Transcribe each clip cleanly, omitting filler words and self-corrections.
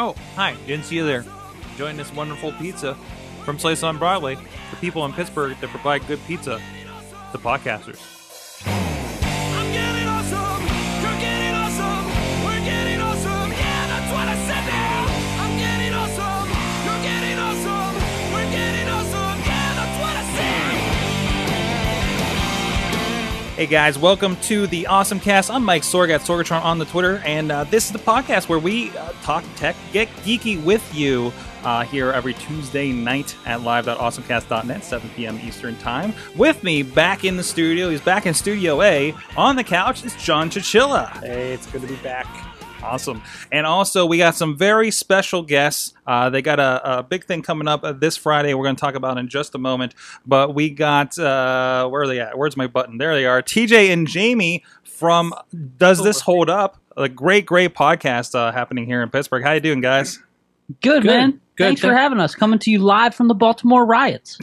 Oh, hi. Didn't see you there. Enjoying this wonderful pizza from Slice on Broadway. The people in Pittsburgh that provide good pizza. The podcasters. I'm getting awesome. You're getting awesome. We're getting awesome. Yeah, that's what I said now. I'm getting awesome. You're getting awesome. We're getting awesome. Yeah, that's what I said. Hey guys, welcome to the Awesome Cast. I'm Mike Sorg at Sorgatron on the Twitter, and this is the podcast where we talk tech, get geeky with you. Here every Tuesday night at live.awesomecast.net, 7 p.m. Eastern Time. With me back in the studio, he's back in Studio A. On the couch, it's John Chichilla. Hey, it's good to be back. Awesome. And also, we got some very special guests. They got a big thing coming up this Friday we're going to talk about in just a moment. But we got, where are they at? Where's my button? There they are. TJ and Jamie from Does This Hold Up? A great, great podcast happening here in Pittsburgh. How you doing, guys? Good, man. Good. Thanks for having us. Coming to you live from the Baltimore riots.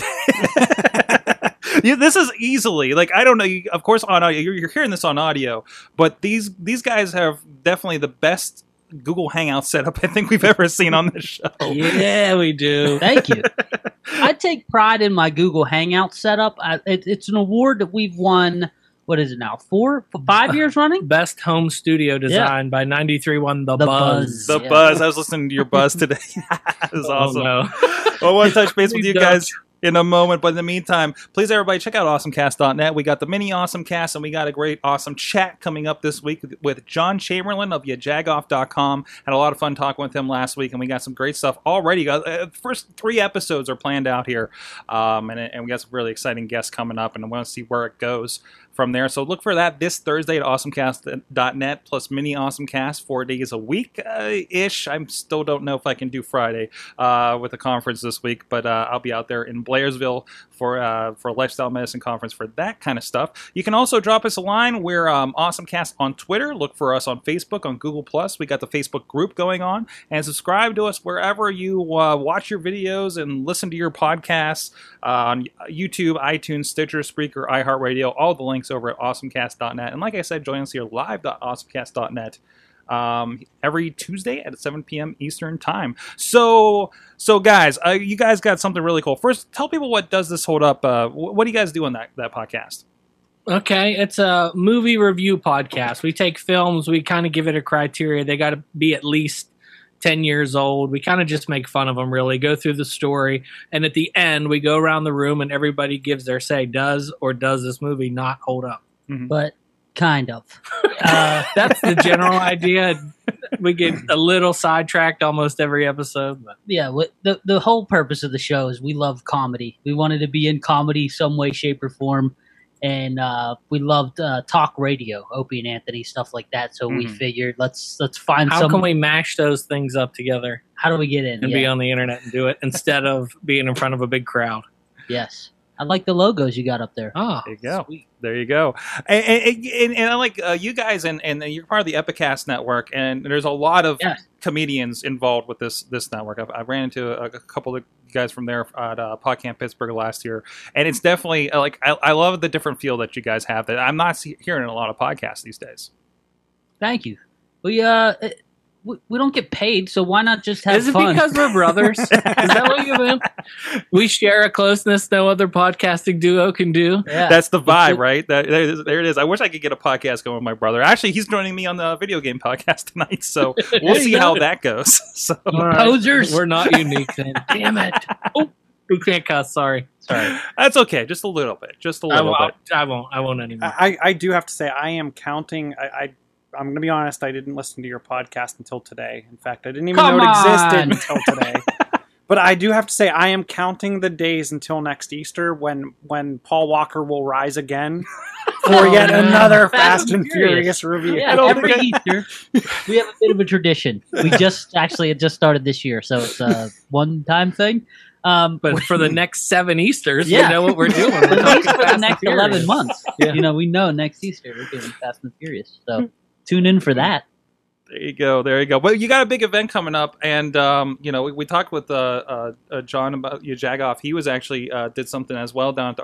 Yeah, this is easily, like, I don't know. Of course, on audio, you're hearing this on audio, but these guys have definitely the best Google Hangout setup I think we've ever seen on this show. Yeah, we do. Thank you. I take pride in my Google Hangout setup. It's an award that we've won. What is it now? 5 years running? Best home studio design by 93.1 The Buzz. The Buzz. I was listening to your Buzz today. That was awesome. No. Well, I want to touch base with you guys in a moment. But in the meantime, please, everybody, check out awesomecast.net. We got the mini Awesome Cast, and we got a great awesome chat coming up this week with John Chamberlain of yajagoff.com. Had a lot of fun talking with him last week, and we got some great stuff already. The first 3 episodes are planned out here, and we got some really exciting guests coming up, and I want to see where it goes from there. So look for that this Thursday at awesomecast.net, plus mini awesomecast 4 days a week ish. I still don't know if I can do Friday with the conference this week, but I'll be out there in Blairsville for a lifestyle medicine conference for that kind of stuff. You can also drop us a line. We're awesomecast on Twitter. Look for us on Facebook, on Google Plus. We got the Facebook group going on, and subscribe to us wherever you watch your videos and listen to your podcasts on YouTube, iTunes, Stitcher, Spreaker, iHeartRadio. All the links over at awesomecast.net. And like I said, join us here live.awesomecast.net every Tuesday at 7 p.m. Eastern Time. So guys, you guys got something really cool. First, tell people what Does This Hold Up? What do you guys do on that podcast? Okay, it's a movie review podcast. We take films, we kind of give it a criteria. They got to be at least 10 years old. We kind of just make fun of them, really. Go through the story, and at the end, we go around the room, and everybody gives their say. Does or does this movie not hold up? Mm-hmm. But kind of. That's the general idea. We get a little sidetracked almost every episode. But. Yeah, the whole purpose of the show is we love comedy. We wanted to be in comedy some way, shape, or form, and we loved talk radio, Opie and Anthony, stuff like that. So we figured let's find how can we mash those things up together? How do we get in and be on the internet and do it instead of being in front of a big crowd? Yes, I like the logos you got up there. Oh, there you go. Sweet. There you go. And I like you guys, and you're part of the Epicast Network, and there's a lot of comedians involved with this network. I ran into a couple of guys from there at PodCamp Pittsburgh last year, and it's definitely like I love the different feel that you guys have that I'm not hearing in a lot of podcasts these days. Thank you. We don't get paid, so why not just have fun? Is it because we're brothers? Is that what you mean? We share a closeness no other podcasting duo can do. Yeah. That's the vibe, right? There it is. I wish I could get a podcast going with my brother. Actually, he's joining me on the video game podcast tonight, so we'll see how that goes. So. Right. Posers. We're not unique then. Damn it. Oh, we can't cuss. Sorry. That's okay. Just a little bit. Just a little bit. I won't anymore. I do have to say I am counting. I'm going to be honest, I didn't listen to your podcast until today. In fact, I didn't even know it existed until today. But I do have to say, I am counting the days until next Easter when Paul Walker will rise again for yet another Fast and Furious review. Yeah, every Easter, we have a bit of a tradition. We just started this year, so it's a one-time thing. But for the next 7 Easters, we know what we're doing. At least for the next 11 months. Yeah. We know next Easter we're doing Fast and Furious, so... Tune in for that. There you go. Well, you got a big event coming up, and we talked with John about Yajagoff. He was actually did something as well down at the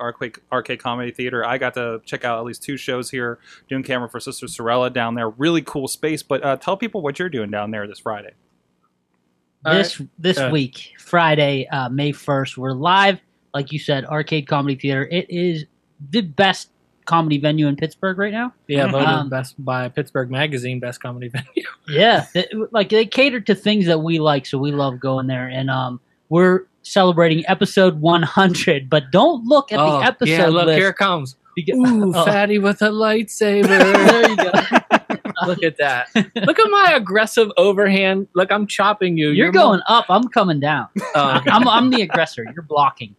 Arcade Comedy Theater. I got to check out at least 2 shows here, doing Camera for Sister Sorella down there. Really cool space. But tell people what you're doing down there this Friday. This week, Friday, May 1st, we're live. Like you said, Arcade Comedy Theater. It is the best comedy venue in Pittsburgh right now. Yeah, voted best by Pittsburgh Magazine, best comedy venue. Yeah, they cater to things that we like, so we love going there. And we're celebrating episode 100, but don't look at the episode list. Here it comes. Fatty with a lightsaber. There you go. Look at that. Look at my aggressive overhand. Look, I'm chopping you. You're going up. I'm coming down. Oh, okay. I'm the aggressor. You're blocking.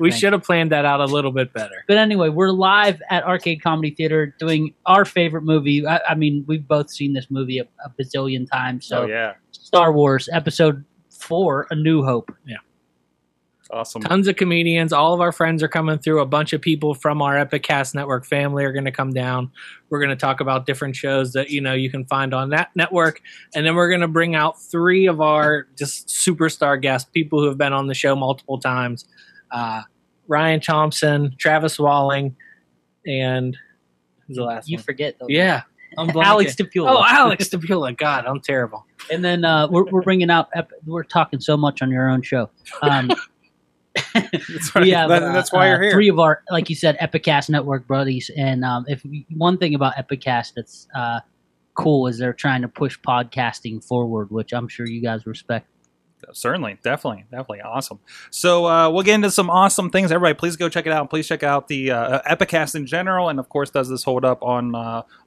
We should have planned that out a little bit better. But anyway, we're live at Arcade Comedy Theater doing our favorite movie. I mean, we've both seen this movie a bazillion times. So Star Wars Episode 4, A New Hope. Yeah. Awesome. Tons of comedians. All of our friends are coming through. A bunch of people from our EpicCast Network family are going to come down. We're going to talk about different shows that you can find on that network. And then we're going to bring out three of our just superstar guests, people who have been on the show multiple times. Ryan Thompson, Travis Walling, and who's the last one? You forget those. Yeah. Alex Tapula. Oh, Alex Tapula. God, I'm terrible. And then we're bringing out we're talking so much on your own show. That's right. That's why you're here. Three of our, like you said, EpicCast Network buddies, and one thing about EpicCast that's cool is they're trying to push podcasting forward, which I'm sure you guys respect. Certainly, definitely, awesome. So we'll get into some awesome things. Everybody, please go check it out. Please check out the EpicCast in general, and of course, does this hold up on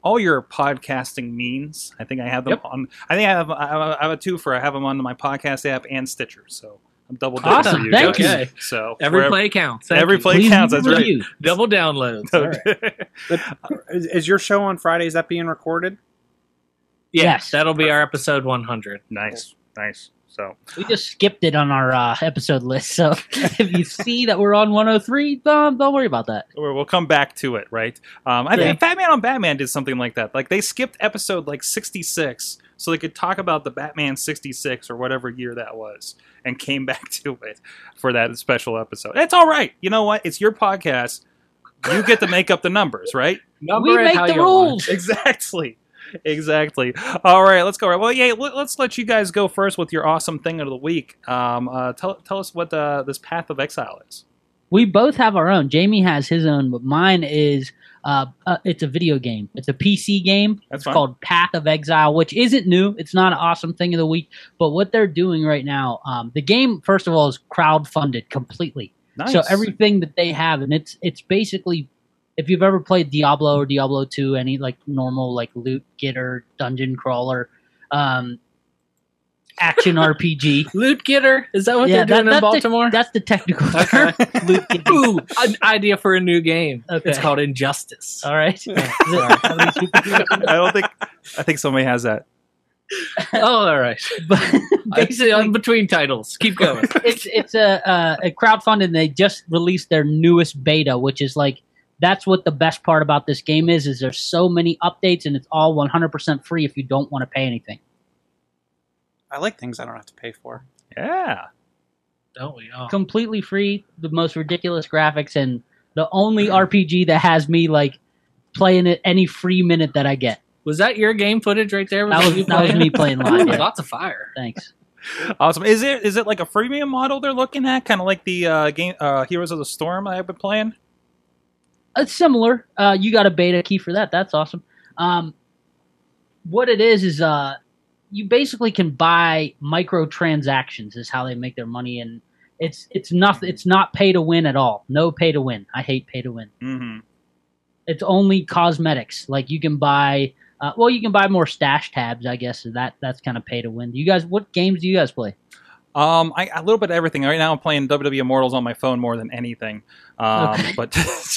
all your podcasting means? I think I have them on. I think I have a twofer. I have them on my podcast app and Stitcher. So. I'm double dipping for you. Thank you. Okay. So every play counts. Every play counts. That's right. Double downloads. All right. But is your show on Friday? Is that being recorded? Yes. That'll be our episode 100. Nice. Cool. Nice. So we just skipped it on our episode list. So if you see that we're on 103, don't worry about that. We'll come back to it, right? I think Batman on Batman did something like that. Like they skipped episode 66. So they could talk about the Batman 66 or whatever year that was and came back to it for that special episode. It's all right. You know what? It's your podcast. You get to make up the numbers, right? We make the rules. Exactly. All right, let's go. Well, yeah, let's let you guys go first with your awesome thing of the week. Tell us what this Path of Exile is. We both have our own. Jamie has his own, but mine is... it's a video game. It's a PC game. It's called Path of Exile, which isn't new. It's not an awesome thing of the week. But what they're doing right now, the game, first of all, is crowdfunded completely. Nice. So everything that they have, and it's basically, if you've ever played Diablo or Diablo 2, any normal loot getter, dungeon crawler, action RPG. Loot getter? Is that what they're doing in Baltimore? That's the technical term. Loot getter. Ooh, an idea for a new game. Okay. It's called Injustice. All right. I think somebody has that. Oh, all right. But basically, I'm between titles. Keep going. It's a crowdfunding. They just released their newest beta, which is that's what the best part about this game is there's so many updates and it's all 100% free if you don't want to pay anything. I like things I don't have to pay for. Yeah. Don't we all? Completely free, the most ridiculous graphics, and the only RPG that has me, playing it any free minute that I get. Was that your game footage right there? That was me playing live. Lots of fire. Thanks. Awesome. Is it a freemium model they're looking at? Kind of like the game Heroes of the Storm I've been playing? It's similar. You got a beta key for that. That's awesome. What it is... you basically can buy microtransactions is how they make their money, and it's nothing. It's not pay to win at all. No pay to win. I hate pay to win. Mm-hmm. It's only cosmetics. You can buy more stash tabs, I guess. So that's kind of pay to win. You guys, what games do you guys play? A little bit of everything. Right now I'm playing WWE Immortals on my phone more than anything. But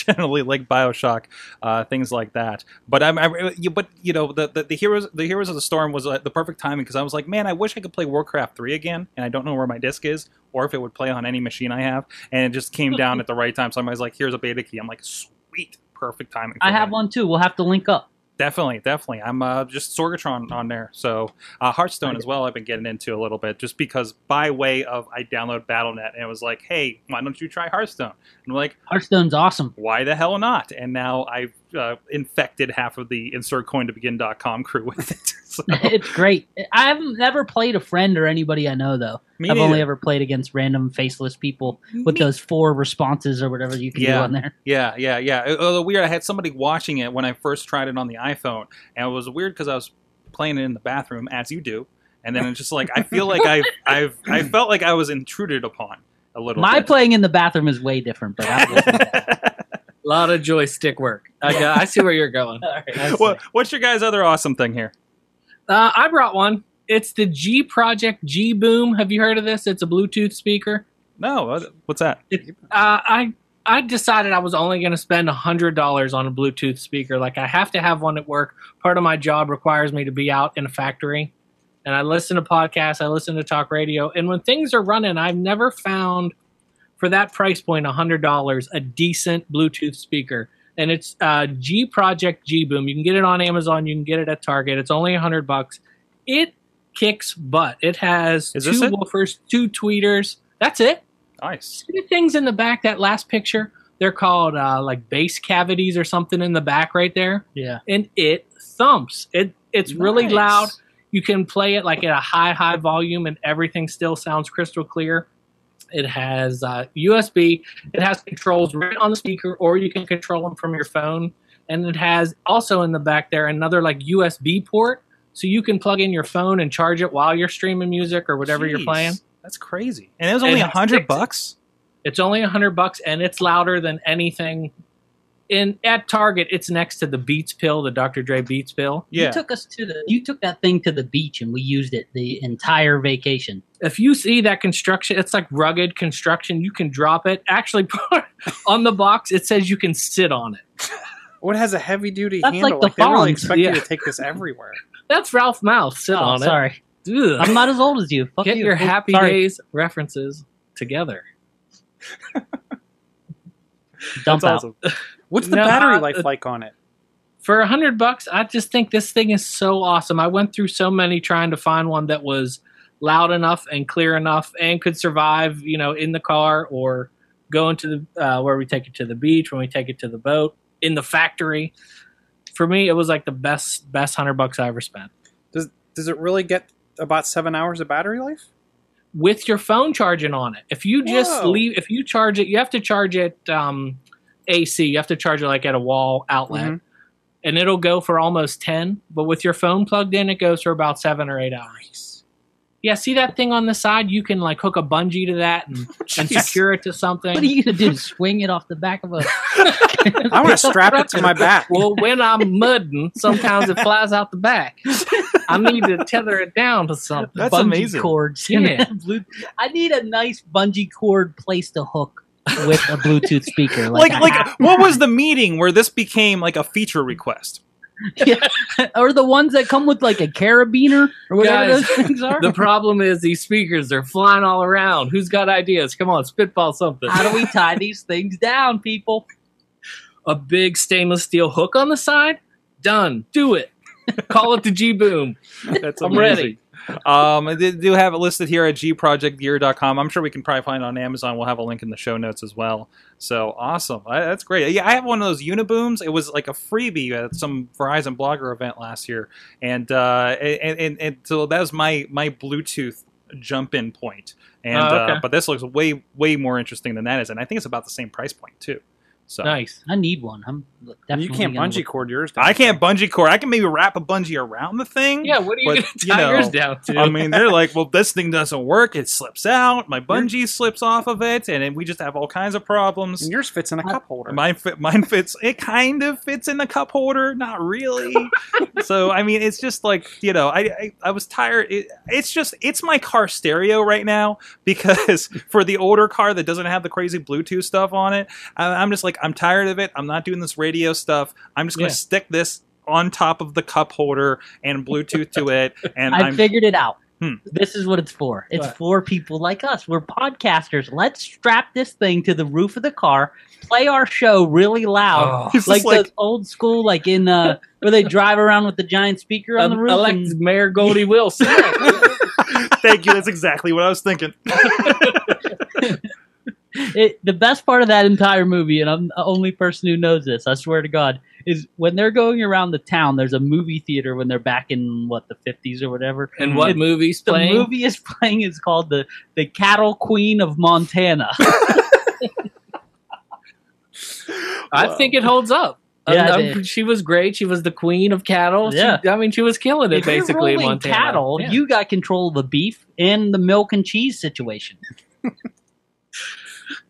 generally BioShock, things like that. But the Heroes of the Storm was the perfect timing because I was man, I wish I could play Warcraft 3 again, and I don't know where my disc is or if it would play on any machine I have, and it just came down at the right time. Somebody's here's a beta key. I'm sweet, perfect timing. I have one too. We'll have to link up. Definitely. I'm just Sorgatron on there. So Hearthstone as well I've been getting into a little bit just because by way of I downloaded Battle.net and it was hey, why don't you try Hearthstone? And I'm Hearthstone's awesome. Why the hell not? And now I've infected half of the insert coin to begin.com crew with it. So. It's great. I've never played a friend or anybody I know, though. I've only ever played against random faceless people with those four responses or whatever you can do on there. Although weird, I had somebody watching it when I first tried it on the iPhone, and it was weird because I was playing it in the bathroom, as you do, and then it's just like I feel like I felt like I was intruded upon a little. My playing in the bathroom is way different, but a lot of joystick work. I see where you're going. All right, well, what's your guys' other awesome thing here? I brought one. It's the G Project G Boom. Have you heard of this? It's a Bluetooth speaker. No, what's that? I decided I was only going to spend $100 on a Bluetooth speaker. Like, I have to have one at work. Part of my job requires me to be out in a factory. And I listen to podcasts. I listen to talk radio. And when things are running, I've never found, for that price point, $100, a decent Bluetooth speaker. And it's G Project G Boom. You can get it on Amazon. You can get it at Target. It's only $100. It kicks butt. It has two woofers, two tweeters. That's it. Nice. See the things in the back, that last picture? They're called like bass cavities or something in the back right there. Yeah. And it thumps. It's nice. Really loud. You can play it like at a high volume and everything still sounds crystal clear. It has USB. It has controls right on the speaker, or you can control them from your phone. And it has also in the back there another like USB port, so you can plug in your phone and charge it while you're streaming music or whatever you're playing. That's crazy. And it was only $100? It's only $100, and it's louder than anything. At Target, it's next to the Beats Pill, the Dr. Dre Beats Pill. Yeah. You took that thing to the beach, and we used it the entire vacation. If you see that construction, it's like rugged construction. You can drop it. Actually, on the box, it says you can sit on it. What has a heavy-duty handle? Like, they really expect you to take this everywhere. That's Ralph Mouth. Sorry. Ugh. I'm not as old as you. Get your Happy Days references together. Dump out. Awesome. What's the battery life like on it? For $100, I just think this thing is so awesome. I went through so many trying to find one that was loud enough and clear enough and could survive, in the car or going to the where we take it to the beach, when we take it to the boat, in the factory. For me, it was like the best $100 I ever spent. Does it really get about 7 hours of battery life? With your phone charging on it. If you just leave, if you charge it, you have to charge it AC. You have to charge it like at a wall outlet. Mm-hmm. And it'll go for almost 10. But with your phone plugged in, it goes for about 7 or 8 hours. Yeah, see that thing on the side? You can like hook a bungee to that and secure it to something. What are you going to do? Swing it off the back of a... I want to strap it to my back. Well, when I'm mudding, sometimes it flies out the back. I need to tether it down to something. That's bungee amazing. Cords. Yeah. I need a nice bungee cord place to hook with a Bluetooth speaker. What was the meeting where this became like a feature request? Yeah. Or the ones that come with like a carabiner or whatever those things are. The problem is these speakers are flying all around. Who's got ideas? Come on, spitball something. How do we tie these things down, people? A big stainless steel hook on the side? Done. Do it. Call it the G Boom. That's I'm amazing. Ready. They do have it listed here at gprojectgear.com. I'm sure we can probably find it on Amazon. We'll have a link in the show notes as well. So awesome. That's great. Yeah, I have one of those Unibooms. It was like a freebie at some Verizon blogger event last year. And so that was my Bluetooth jump in point. And but this looks way more interesting than that is, and I think it's about the same price point too. So. Nice. I need one. You can't bungee cord yours. I can't bungee cord. I can maybe wrap a bungee around the thing. Yeah, what are you going to tie yours down to? I mean, they're like, well, this thing doesn't work. It slips out. My bungee slips off of it, and we just have all kinds of problems. And yours fits in a cup holder. Mine fits. It kind of fits in a cup holder. Not really. So, I mean, it's just like, I was tired. It's my car stereo right now because for the older car that doesn't have the crazy Bluetooth stuff on it, I'm just like, I'm tired of it. I'm not doing this radio stuff. I'm just going to stick this on top of the cup holder and Bluetooth to it. And I figured it out. This is what it's for. It's for people like us. We're podcasters. Let's strap this thing to the roof of the car, play our show really loud. Like those old school, like in where they drive around with the giant speaker on the roof. Mayor Goldie Wilson. Thank you. That's exactly what I was thinking. The best part of that entire movie, and I'm the only person who knows this, I swear to God, is when they're going around the town, there's a movie theater when they're back in, what, the 50s or whatever. And what movie's playing? The movie is playing is called The Cattle Queen of Montana. I think it holds up. Yeah, she was great. She was the queen of cattle. Yeah. She was killing it, if basically, in Montana. Cattle, yeah. You got control of the beef and the milk and cheese situation.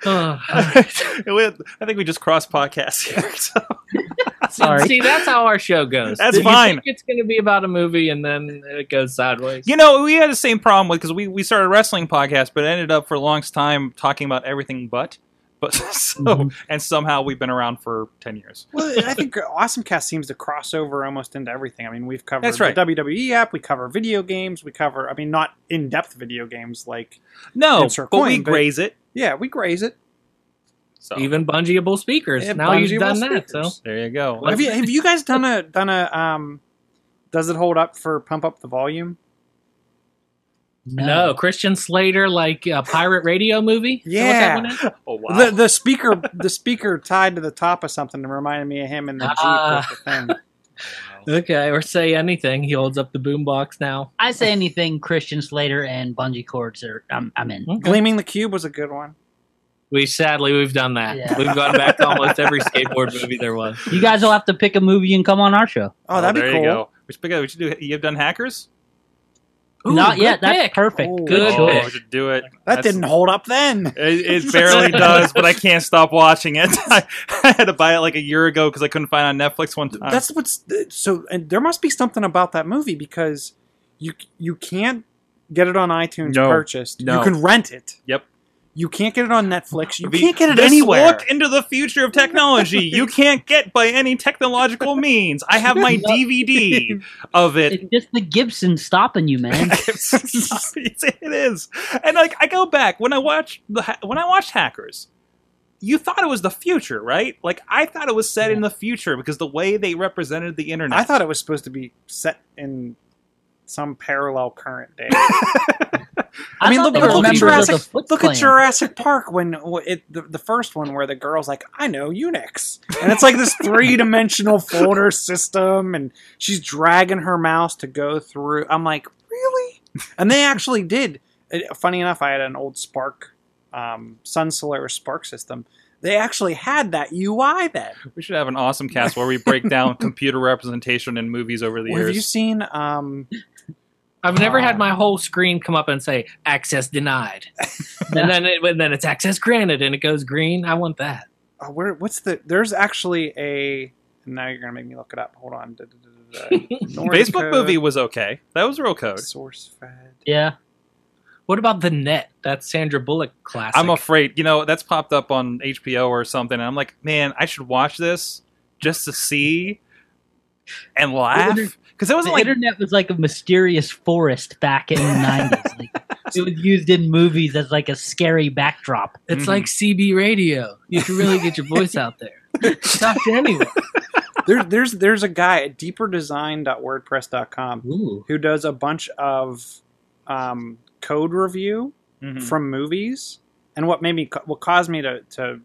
I think we just crossed podcasts here. So. Sorry. See, that's how our show goes. That's fine. Think it's going to be about a movie, and then it goes sideways. You know, we had the same problem with, because we started a wrestling podcast, but ended up for the longest time talking about everything but so, and somehow we've been around for 10 years. Well, I think AwesomeCast seems to cross over almost into everything. I mean, we've covered the WWE app, we cover video games, we cover, not in-depth video games like Insert Coin, but we graze it. Yeah, we graze it. So. Even bungeeable speakers. Yeah, now you've done speakers. That, so there you go. Have you guys done a does it hold up for Pump Up the Volume? No, Christian Slater, like a pirate radio movie. Yeah, that one the speaker tied to the top of something reminded me of him in the Jeep with the thing. Okay, or say anything. He holds up the boombox now. I say anything. Christian Slater and bungee cords are. I'm in. Okay. Gleaming the Cube was a good one. We've done that. Yeah. We've gone back to almost every skateboard movie there was. You guys will have to pick a movie and come on our show. Oh, that'd be cool. There you go. We should do. You've done Hackers. Ooh, not yet. Pick. That's perfect. Oh, good choice. We should do it. That didn't hold up then. It barely does, but I can't stop watching it. I had to buy it like a year ago because I couldn't find it on Netflix one time. That's what's so. And there must be something about that movie because you can't get it on iTunes purchased. No. You can rent it. Yep. You can't get it on Netflix. You can't get it anywhere. Look into the future of technology. You can't get by any technological means. I have my DVD of it. It's just the Gibson stopping you, man. It is. And like I go back when I watch when I watched Hackers. You thought it was the future, right? Like, I thought it was set in the future because the way they represented the internet. I thought it was supposed to be set in some parallel current day. Look at Jurassic Park when the first one where the girl's like, I know Unix. And it's like this 3-dimensional folder system and she's dragging her mouse to go through. I'm like, really? And they actually did. Funny enough, I had an old Spark, Sun Solaris Spark system. They actually had that UI then. We should have an awesome cast where we break down computer representation in movies over the years. Have you seen... I've never had my whole screen come up and say access denied, and then it's access granted, and it goes green. I want that. Oh, there's actually a. Now you're gonna make me look it up. Hold on. Facebook movie was okay. That was real code. Source fed. Yeah. What about The Net? That Sandra Bullock classic. I'm afraid that's popped up on HBO or something, and I'm like, man, I should watch this just to see and laugh. Because it wasn't like internet was like a mysterious forest back in the 90s. Like, it was used in movies as like a scary backdrop. It's like CB radio. You can really get your voice out there. Talk to anyone. There's a guy at deeperdesign.wordpress.com who does a bunch of code review from movies. And what caused me to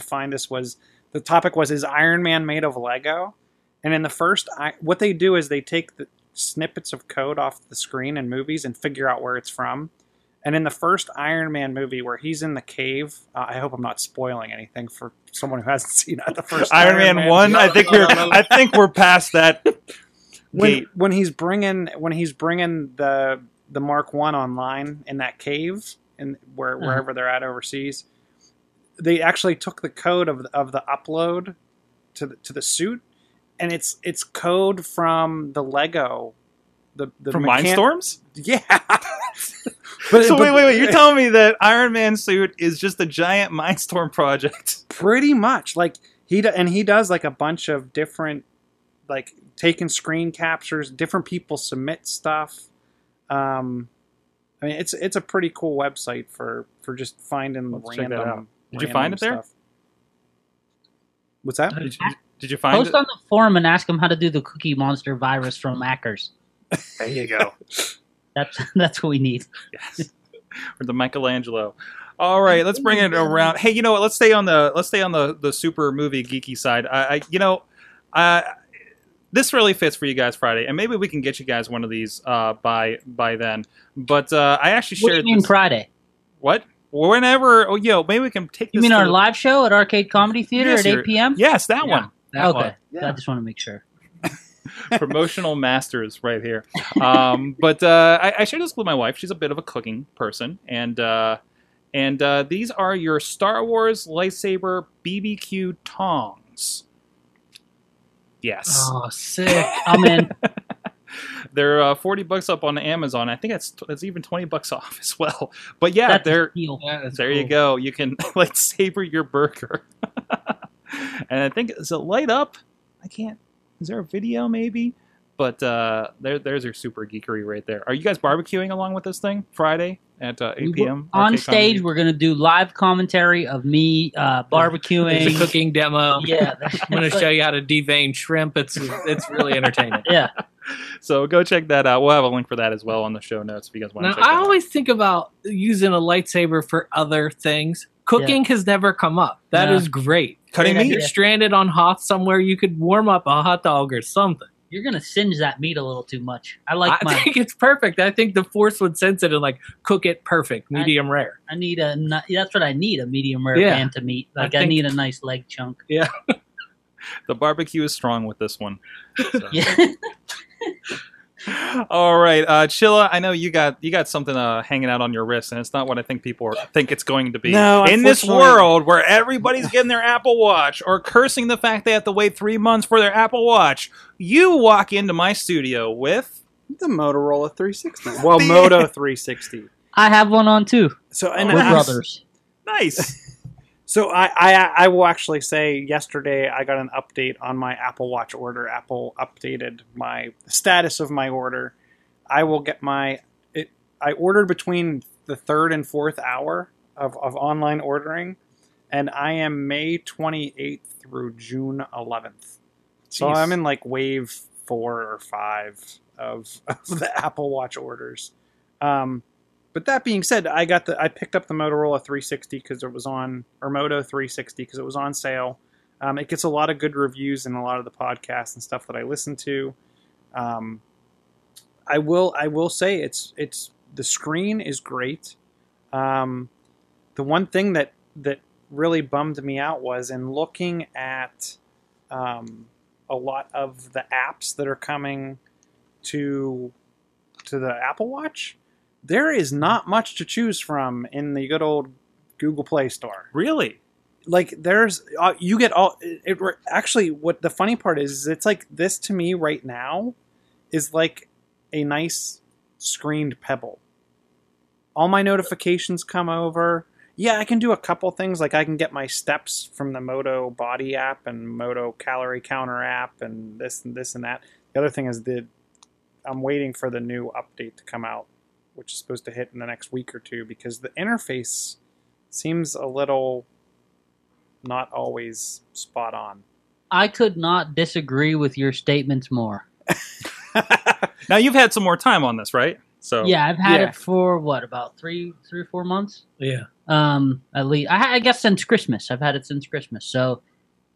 find this was the topic was, is Iron Man made of Lego? And in the first, what they do is they take the snippets of code off the screen in movies and figure out where it's from. And in the first Iron Man movie where he's in the cave, I hope I'm not spoiling anything for someone who hasn't seen the first Iron Man 1. No, I think we're past that. When he's bringing the Mark I online in that cave and wherever they're at overseas, they actually took the code of the upload to the suit. And it's code from the Lego, the from Mindstorms. Yeah. Wait. You're telling me that Iron Man suit is just a giant Mindstorm project? Pretty much. Like he does like a bunch of different, like taking screen captures. Different people submit stuff. It's a pretty cool website for just finding random. Did you find it there? Stuff. What's that? Did you find Post on the forum and ask them how to do the Cookie Monster virus from Hackers. There you go. That's what we need. Yes. Or the Michelangelo. All right, let's bring it around. Hey, you know what? Let's stay on the the super movie geeky side. This really fits for you guys Friday, and maybe we can get you guys one of these by then. But I actually shared. What do you mean this Friday? What? Whenever, oh, yo, maybe we can take. You mean our live show at Arcade Comedy Theater at 8 p.m.? Yes, that one. Okay, I just want to make sure. Promotional masters right here. But I shared this with my wife. She's a bit of a cooking person, and these are your Star Wars lightsaber BBQ tongs. Yes. Oh, sick! I'm in. They're $40 up on Amazon. I think it's even $20 off as well. But yeah, you go. You can lightsaber your burger. And I think, does it light up? I can't. Is there a video maybe? But there's your super geekery right there. Are you guys barbecuing along with this thing Friday at 8 p.m.? On stage, we're going to do live commentary of me barbecuing. It's a cooking demo. Yeah. I'm going to show you how to devein shrimp. It's really entertaining. Yeah. So go check that out. We'll have a link for that as well on the show notes if you guys want to check that out. I always think about using a lightsaber for other things. Cooking has never come up. That is great. Cutting meat. You're stranded on Hoth somewhere. You could warm up a hot dog or something. You're going to singe that meat a little too much. I think it's perfect. I think the Force would sense it and cook it perfect, medium rare. I need that's what I need, a medium rare pan to meat. I need a nice leg chunk. Yeah. The barbecue is strong with this one. So. Yeah. All right, Chilla, I know you got something hanging out on your wrist, and it's not what I think people think it's going to be. No, in this world where everybody's getting their Apple Watch or cursing the fact they have to wait 3 months for their Apple Watch, you walk into my studio with... the Motorola 360. Well, Moto 360. I have one on, too. We're brothers. Nice. So I will actually say yesterday I got an update on my Apple Watch order. Apple updated my status of my order. I will get I ordered between the 3rd and 4th hour of online ordering, and I am May 28th through June 11th. So I'm in wave 4 or 5 of the Apple Watch orders. But that being said, I picked up the Motorola 360 because it was on, or Moto 360 because it was on sale. It gets a lot of good reviews in a lot of the podcasts and stuff that I listen to. I will say it's the screen is great. The one thing that really bummed me out was in looking at a lot of the apps that are coming to the Apple Watch. There is not much to choose from in the good old Google Play Store. Really? You get all... Actually, what the funny part is it's this to me right now is a nice screened pebble. All my notifications come over. Yeah, I can do a couple things. I can get my steps from the Moto Body app and Moto Calorie Counter app and this and this and that. The other thing is I'm waiting for the new update to come out, which is supposed to hit in the next week or two, because the interface seems a little not always spot on. I could not disagree with your statements more. Now, you've had some more time on this, right? So yeah, I've had it for, about three or four months? Yeah. At least, I guess since Christmas. I've had it since Christmas. So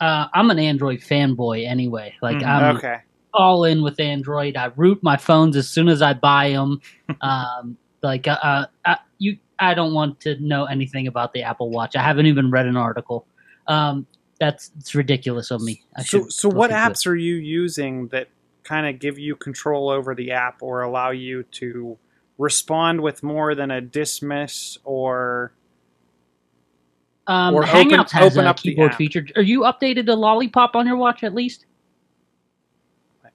I'm an Android fanboy anyway. I'm... Okay. All in with Android. I root my phones as soon as I buy them. I don't want to know anything about the Apple Watch. I haven't even read an article. It's ridiculous of me. So what apps are you using that kind of give you control over the app or allow you to respond with more than a dismiss or Hangouts has a keyboard feature. Are you updated to Lollipop on your watch at least?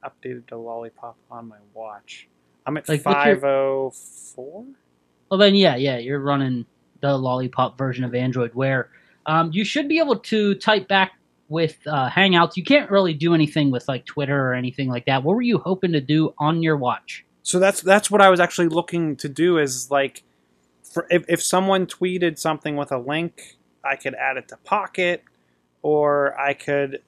Updated to Lollipop on my watch. I'm at 504. Well, then, yeah, you're running the Lollipop version of Android, where you should be able to type back with Hangouts. You can't really do anything with Twitter or anything like that. What were you hoping to do on your watch? So that's what I was actually looking to do. Is if someone tweeted something with a link, I could add it to Pocket, or I could.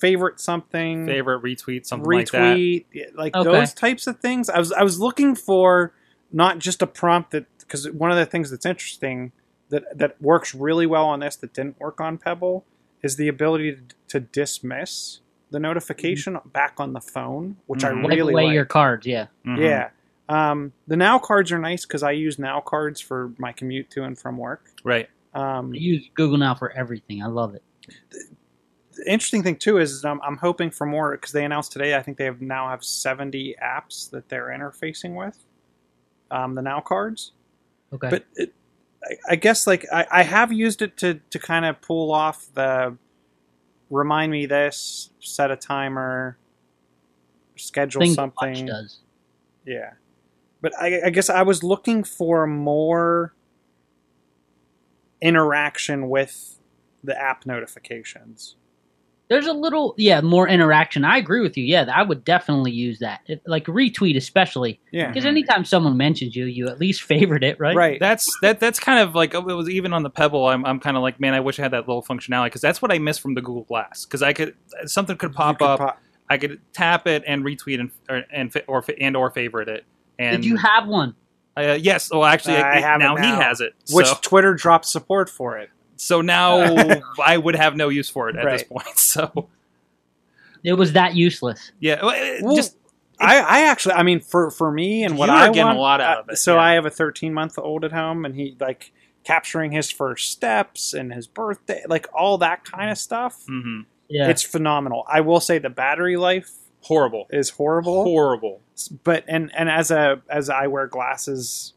Favorite something. Favorite, retweet, something like that. Retweet, those types of things. I was looking for not just a prompt that because one of the things that's interesting that works really well on this that didn't work on Pebble is the ability to dismiss the notification back on the phone, which I really like. Play your cards, yeah. Mm-hmm. Yeah. The Now cards are nice because I use Now cards for my commute to and from work. Right. I use Google Now for everything. I love it. The interesting thing, too, is I'm hoping for more because they announced today I think they now have 70 apps that they're interfacing with, the Now cards. Okay. But I guess, like, I have used it to kind of pull off the remind me this, set a timer, schedule something. Watch does. Yeah. But I guess I was looking for more interaction with the app notifications. There's a little, more interaction. I agree with you. Yeah, I would definitely use that. Like retweet especially. Yeah. Because anytime someone mentions you, you at least favored it, right? Right. That's kind of like, it was even on the Pebble, I'm kind of like, man, I wish I had that little functionality because that's what I miss from the Google Glass. Because something could pop up, I could tap it and retweet or favorite it. And did you have one? Yes. Well, actually, I have now. He has it. Which Twitter dropped support for it. So now I would have no use for it at this point. So it was that useless. Yeah. For me and what I want. You are getting a lot out of it. So yeah. I have a 13-month-old at home, and he, like, capturing his first steps and his birthday, like, all that kind of stuff. Mm-hmm. Yeah. It's phenomenal. I will say the battery life is horrible. Horrible. But and as I wear glasses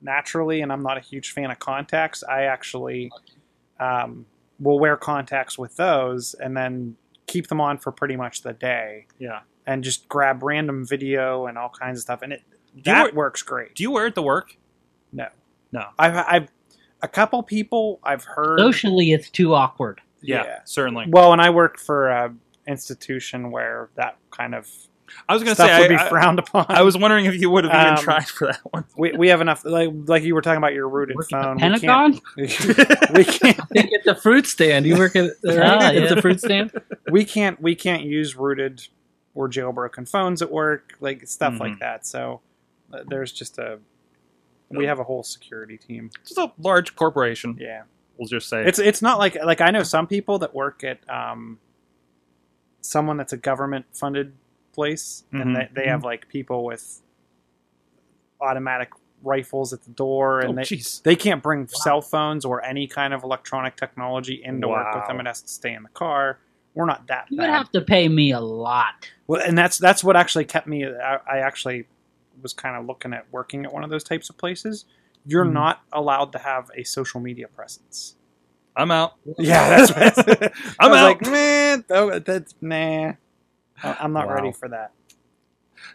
naturally, and I'm not a huge fan of contacts, I actually will wear contacts with those and then keep them on for pretty much the day. Yeah. And just grab random video and all kinds of stuff. And works great. Do you wear it to work? No. I've a couple people I've heard. Socially, it's too awkward. Yeah, certainly. Well, and I work for an institution where that kind of would be frowned upon. I was wondering if you would have even tried for that one. We have enough, like you were talking about your rooted phone. Pentagon? We can't. It's a fruit stand. You work at the fruit stand. We can't use rooted or jailbroken phones at work, like stuff like that. So there's just we have a whole security team. It's a large corporation. Yeah, we'll just say it's not like I know some people that work at someone that's a government funded place, and they have like people with automatic rifles at the door, and they can't bring cell phones or any kind of electronic technology into work with them. It has to stay in the car. We're not that bad. You would have to pay me a lot. Well, and that's what actually kept me. I actually was kind of looking at working at one of those types of places. You're not allowed to have a social media presence. I'm out. Yeah, that's what I'm out. Like, man, that's nah. I'm not ready for that.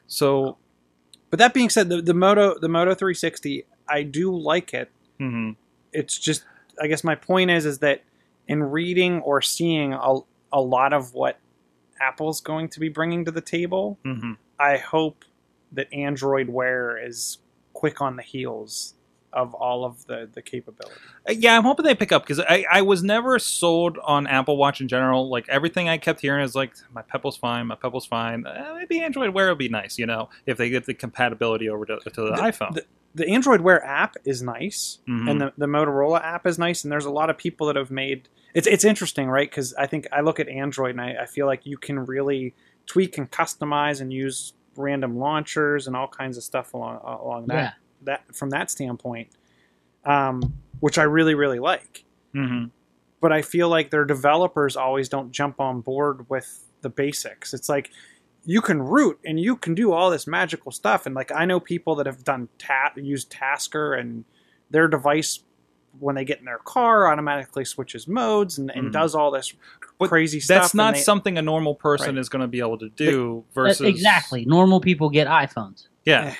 So, but that being said, the Moto 360, I do like it. Mm-hmm. It's just, I guess my point is that in reading or seeing a lot of what Apple's going to be bringing to the table, I hope that Android Wear is quick on the heels of all of the capability. Yeah, I'm hoping they pick up, because I was never sold on Apple Watch in general. Like, everything I kept hearing is like, my Pebble's fine. Maybe Android Wear will be nice, if they get the compatibility over to the iPhone. The Android Wear app is nice, and the Motorola app is nice, and there's a lot of people that have made... It's interesting, right? Because I think I look at Android, and I feel like you can really tweak and customize and use random launchers and all kinds of stuff along that. Yeah. That from that standpoint, which I really, really like. Mm-hmm. But I feel like their developers always don't jump on board with the basics. It's like, you can root and you can do all this magical stuff. And like, I know people that have done used Tasker, and their device, when they get in their car, automatically switches modes and does all this crazy stuff. That's not something a normal person is going to be able to do versus... Exactly. Normal people get iPhones. Yeah,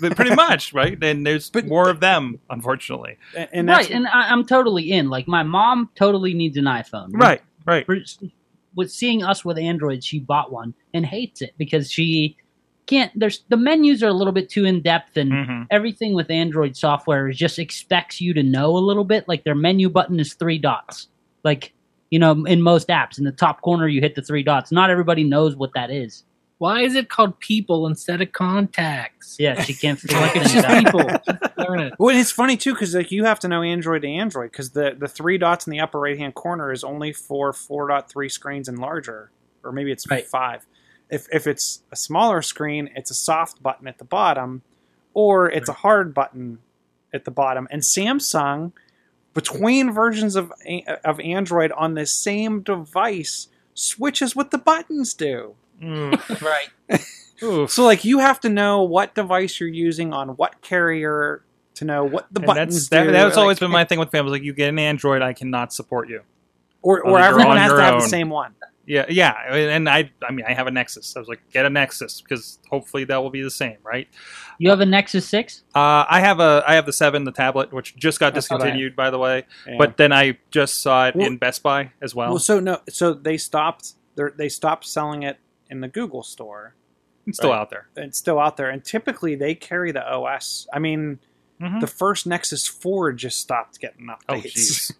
pretty much, right? And there's more of them, unfortunately. And right, and I'm totally in. Like, my mom totally needs an iPhone. Right. With seeing us with Android, she bought one and hates it because she can't... The menus are a little bit too in-depth, and everything with Android software just expects you to know a little bit. Like, their menu button is 3 dots. Like, in most apps, in the top corner, you hit the 3 dots. Not everybody knows what that is. Why is it called people instead of contacts? Yeah, she can't figure like it's just out. People. Well, it's funny too because like you have to know Android to Android because the three dots in the upper right hand corner is only for 4.3 screens and larger, or maybe it's right. 5. If it's a smaller screen, it's a soft button at the bottom, or it's right. a hard button at the bottom. And Samsung, between versions of Android on the same device, switches what the buttons do. Right. So, like, you have to know what device you're using on what carrier to know what the buttons do. That's always been my thing with families. Like, you get an Android, I cannot support you. Or everyone has to have the same one. Yeah, yeah. And I mean, I have a Nexus. So I was like, get a Nexus because hopefully that will be the same, right? You have a Nexus 6? I have the 7, the tablet, which just got discontinued, by the way. Yeah. But then I just saw it in Best Buy as well. Well, so they stopped selling it in the Google store. It's still out there. It's still out there. And typically they carry the OS. I mean, the first Nexus 4 just stopped getting updates,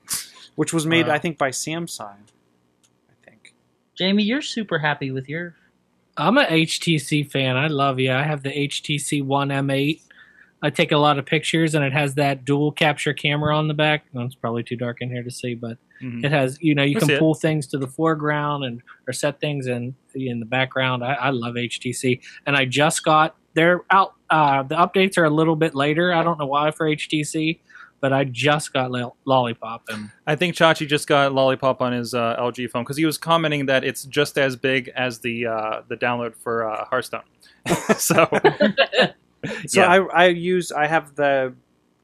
which was made, I think, by Samsung. Jamie, you're super happy with your... I'm an HTC fan. I love you. I have the HTC One M8. I take a lot of pictures, and it has that dual capture camera on the back. Well, it's probably too dark in here to see, but it has, you know, you can pull things to the foreground or set things in the background. I love HTC. And I just got... They're out. The updates are a little bit later. I don't know why for HTC, but I just got Lollipop. And I think Chachi just got Lollipop on his LG phone because he was commenting that it's just as big as the download for Hearthstone. I have the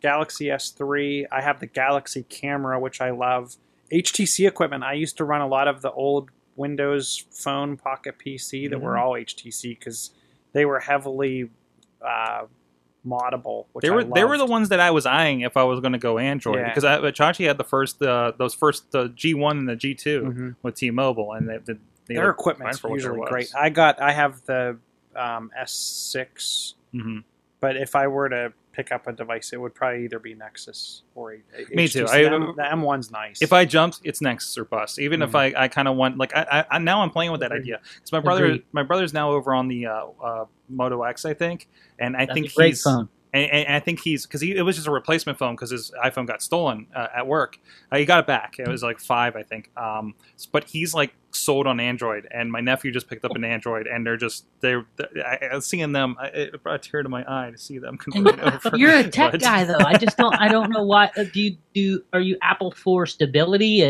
Galaxy S3. I have the Galaxy camera, which I love. HTC equipment. I used to run a lot of the old Windows Phone Pocket PC that were all HTC because they were heavily... moddable. They were the ones that I was eyeing if I was going to go Android because Chachi had the first those first G1 and the G2 with T-Mobile, and their equipment's usually great. I have the S6, but if I were to pick up a device, it would probably either be Nexus or HTC. Me too. The M1's nice. If I jumped, it's Nexus or bust. Even if I kind of want, like, I now I'm playing with that idea because my brother's now over on the Moto X, I think, and I think he's because it was just a replacement phone because his iPhone got stolen at work. He got it back. It was like 5, I think. But he's like sold on Android, and my nephew just picked up an Android, and I was seeing them. It brought a tear to my eye to see them convert over. You're a tech guy, though. I don't know why. Are you Apple for stability?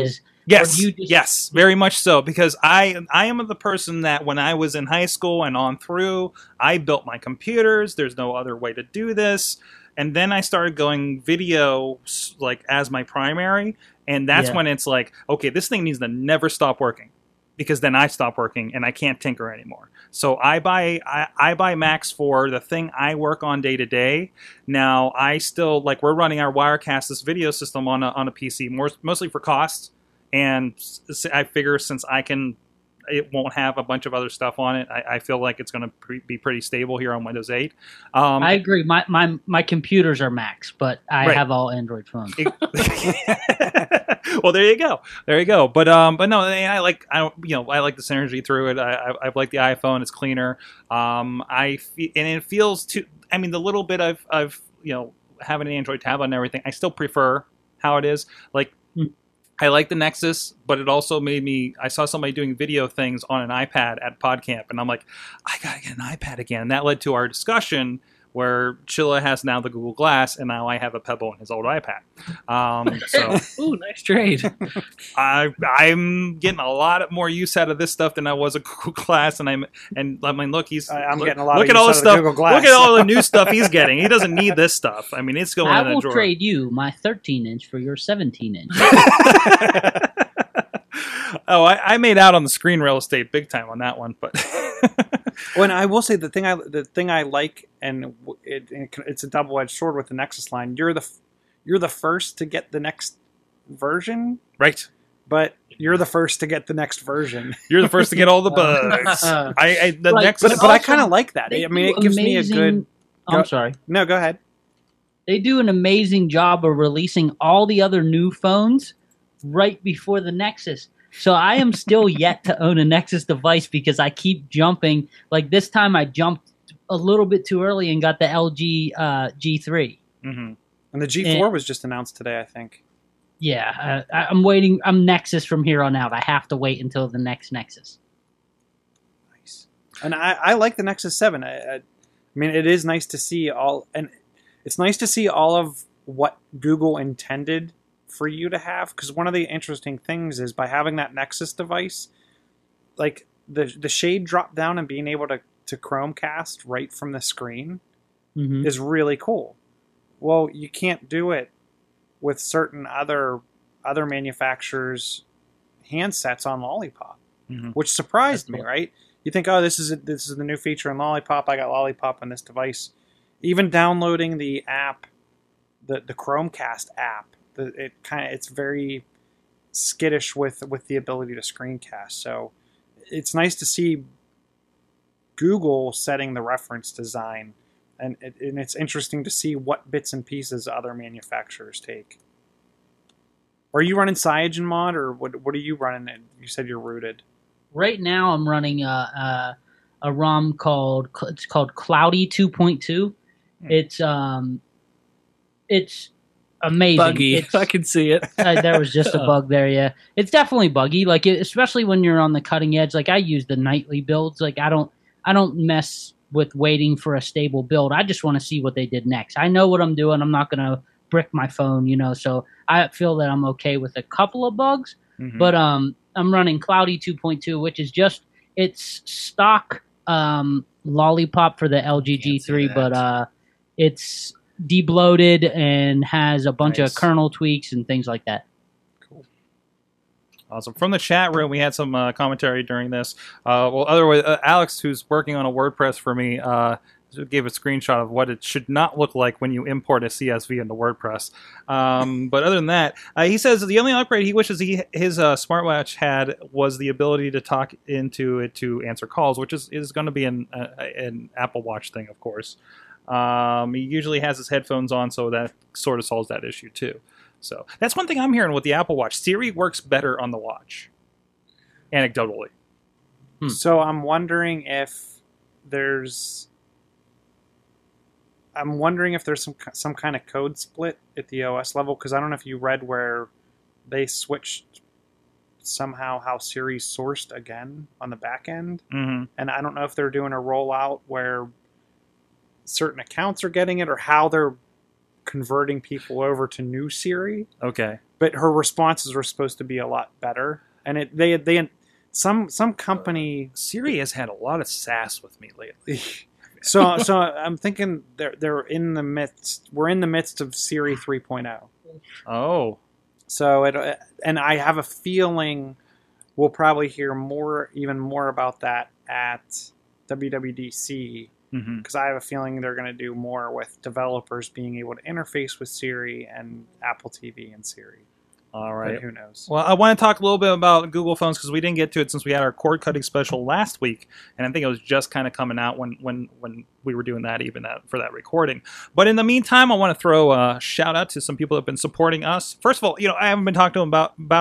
Yes, very much so. Because I am the person that when I was in high school and on through, I built my computers. There's no other way to do this. And then I started going video like as my primary. And that's when it's like, okay, this thing needs to never stop working. Because then I stop working and I can't tinker anymore. So I buy Macs for the thing I work on day to day. Now, I still, like, we're running our Wirecast, this video system on a PC, mostly for cost. And I figure since it won't have a bunch of other stuff on it, I feel like it's going to be pretty stable here on Windows 8. I agree. My computers are Macs, but I have all Android phones. Well, there you go. But no, I like the synergy through it. I like the iPhone; it's cleaner. And it feels too. I mean, the little bit I've having an Android tablet and everything, I still prefer how it is. Like. I like the Nexus, but it also made me... I saw somebody doing video things on an iPad at PodCamp, and I'm like, I gotta get an iPad again. And that led to our discussion where Chilla has now the Google Glass, and now I have a Pebble in his old iPad. Ooh, nice trade. I'm getting a lot more use out of this stuff than I was a Google Glass, Look at all the new stuff he's getting. He doesn't need this stuff. I mean, it's going in the drawer. I will trade you my 13-inch for your 17-inch. Oh, I made out on the screen real estate big time on that one, but... Well, and I will say the thing I like, and it's a double-edged sword with the Nexus line. You're the first to get the next version, right? But you're the first to get the next version. You're the first to get all the bugs. Nexus, but I kind of like that. I mean, it gives me a good. I'm sorry. No, go ahead. They do an amazing job of releasing all the other new phones right before the Nexus. So I am still yet to own a Nexus device because I keep jumping. Like this time I jumped a little bit too early and got the LG G3. Mm-hmm. And the G4 was just announced today, I think. Yeah, I'm waiting. I'm Nexus from here on out. I have to wait until the next Nexus. Nice. And I like the Nexus 7. I mean, it is nice to see all, and it's nice to see all of what Google intended for you to have. Because one of the interesting things is by having that Nexus device, like the shade drop down and being able to Chromecast right from the screen mm-hmm. is really cool. Well, you can't do it with certain other manufacturers' handsets on Lollipop, mm-hmm. which surprised me, right? You think, oh, this is the new feature in Lollipop. I got Lollipop on this device. Even downloading the app, the Chromecast app, it's very skittish with the ability to screencast. So it's nice to see Google setting the reference design. And it's interesting to see what bits and pieces other manufacturers take. Are you running CyanogenMod, or what are you running? You said you're rooted. Right now I'm running a ROM called Cloudy 2.2. It's amazing. Buggy. I can see it. There was just a bug there, yeah. It's definitely buggy, like especially when you're on the cutting edge. Like I use the nightly builds. Like I don't mess with waiting for a stable build. I just want to see what they did next. I know what I'm doing. I'm not going to brick my phone, so I feel that I'm okay with a couple of bugs, mm-hmm. but I'm running Cloudy 2.2, which is just, it's stock Lollipop for the LG G3, but it's debloated and has a bunch of kernel tweaks and things like that. Awesome. From the chat room, we had some commentary during this. Alex, who's working on a WordPress for me, gave a screenshot of what it should not look like when you import a CSV into WordPress. But other than that, he says the only upgrade he wishes his smartwatch had was the ability to talk into it to answer calls, which is going to be an Apple Watch thing, of course. He usually has his headphones on, so that sort of solves that issue, too. So that's one thing I'm hearing with the Apple Watch. Siri works better on the watch, anecdotally. So I'm wondering if there's some kind of code split at the OS level, because I don't know if you read where they switched somehow how Siri's sourced again on the back end. Mm-hmm. And I don't know if they're doing a rollout where certain accounts are getting it or how they're converting people over to new Siri. Okay. But her responses were supposed to be a lot better. And some company... Siri has had a lot of sass with me lately. So I'm thinking they're in the midst... We're in the midst of Siri 3.0. Oh. So, and I have a feeling we'll probably hear even more about that at WWDC. Because mm-hmm. I have a feeling they're going to do more with developers being able to interface with Siri and Apple TV and Siri. All right. But who knows? Well, I want to talk a little bit about Google Phones because we didn't get to it since we had our cord cutting special last week. And I think it was just kind of coming out when we were doing for that recording. But in the meantime, I want to throw a shout out to some people that have been supporting us. First of all, I haven't been talking about them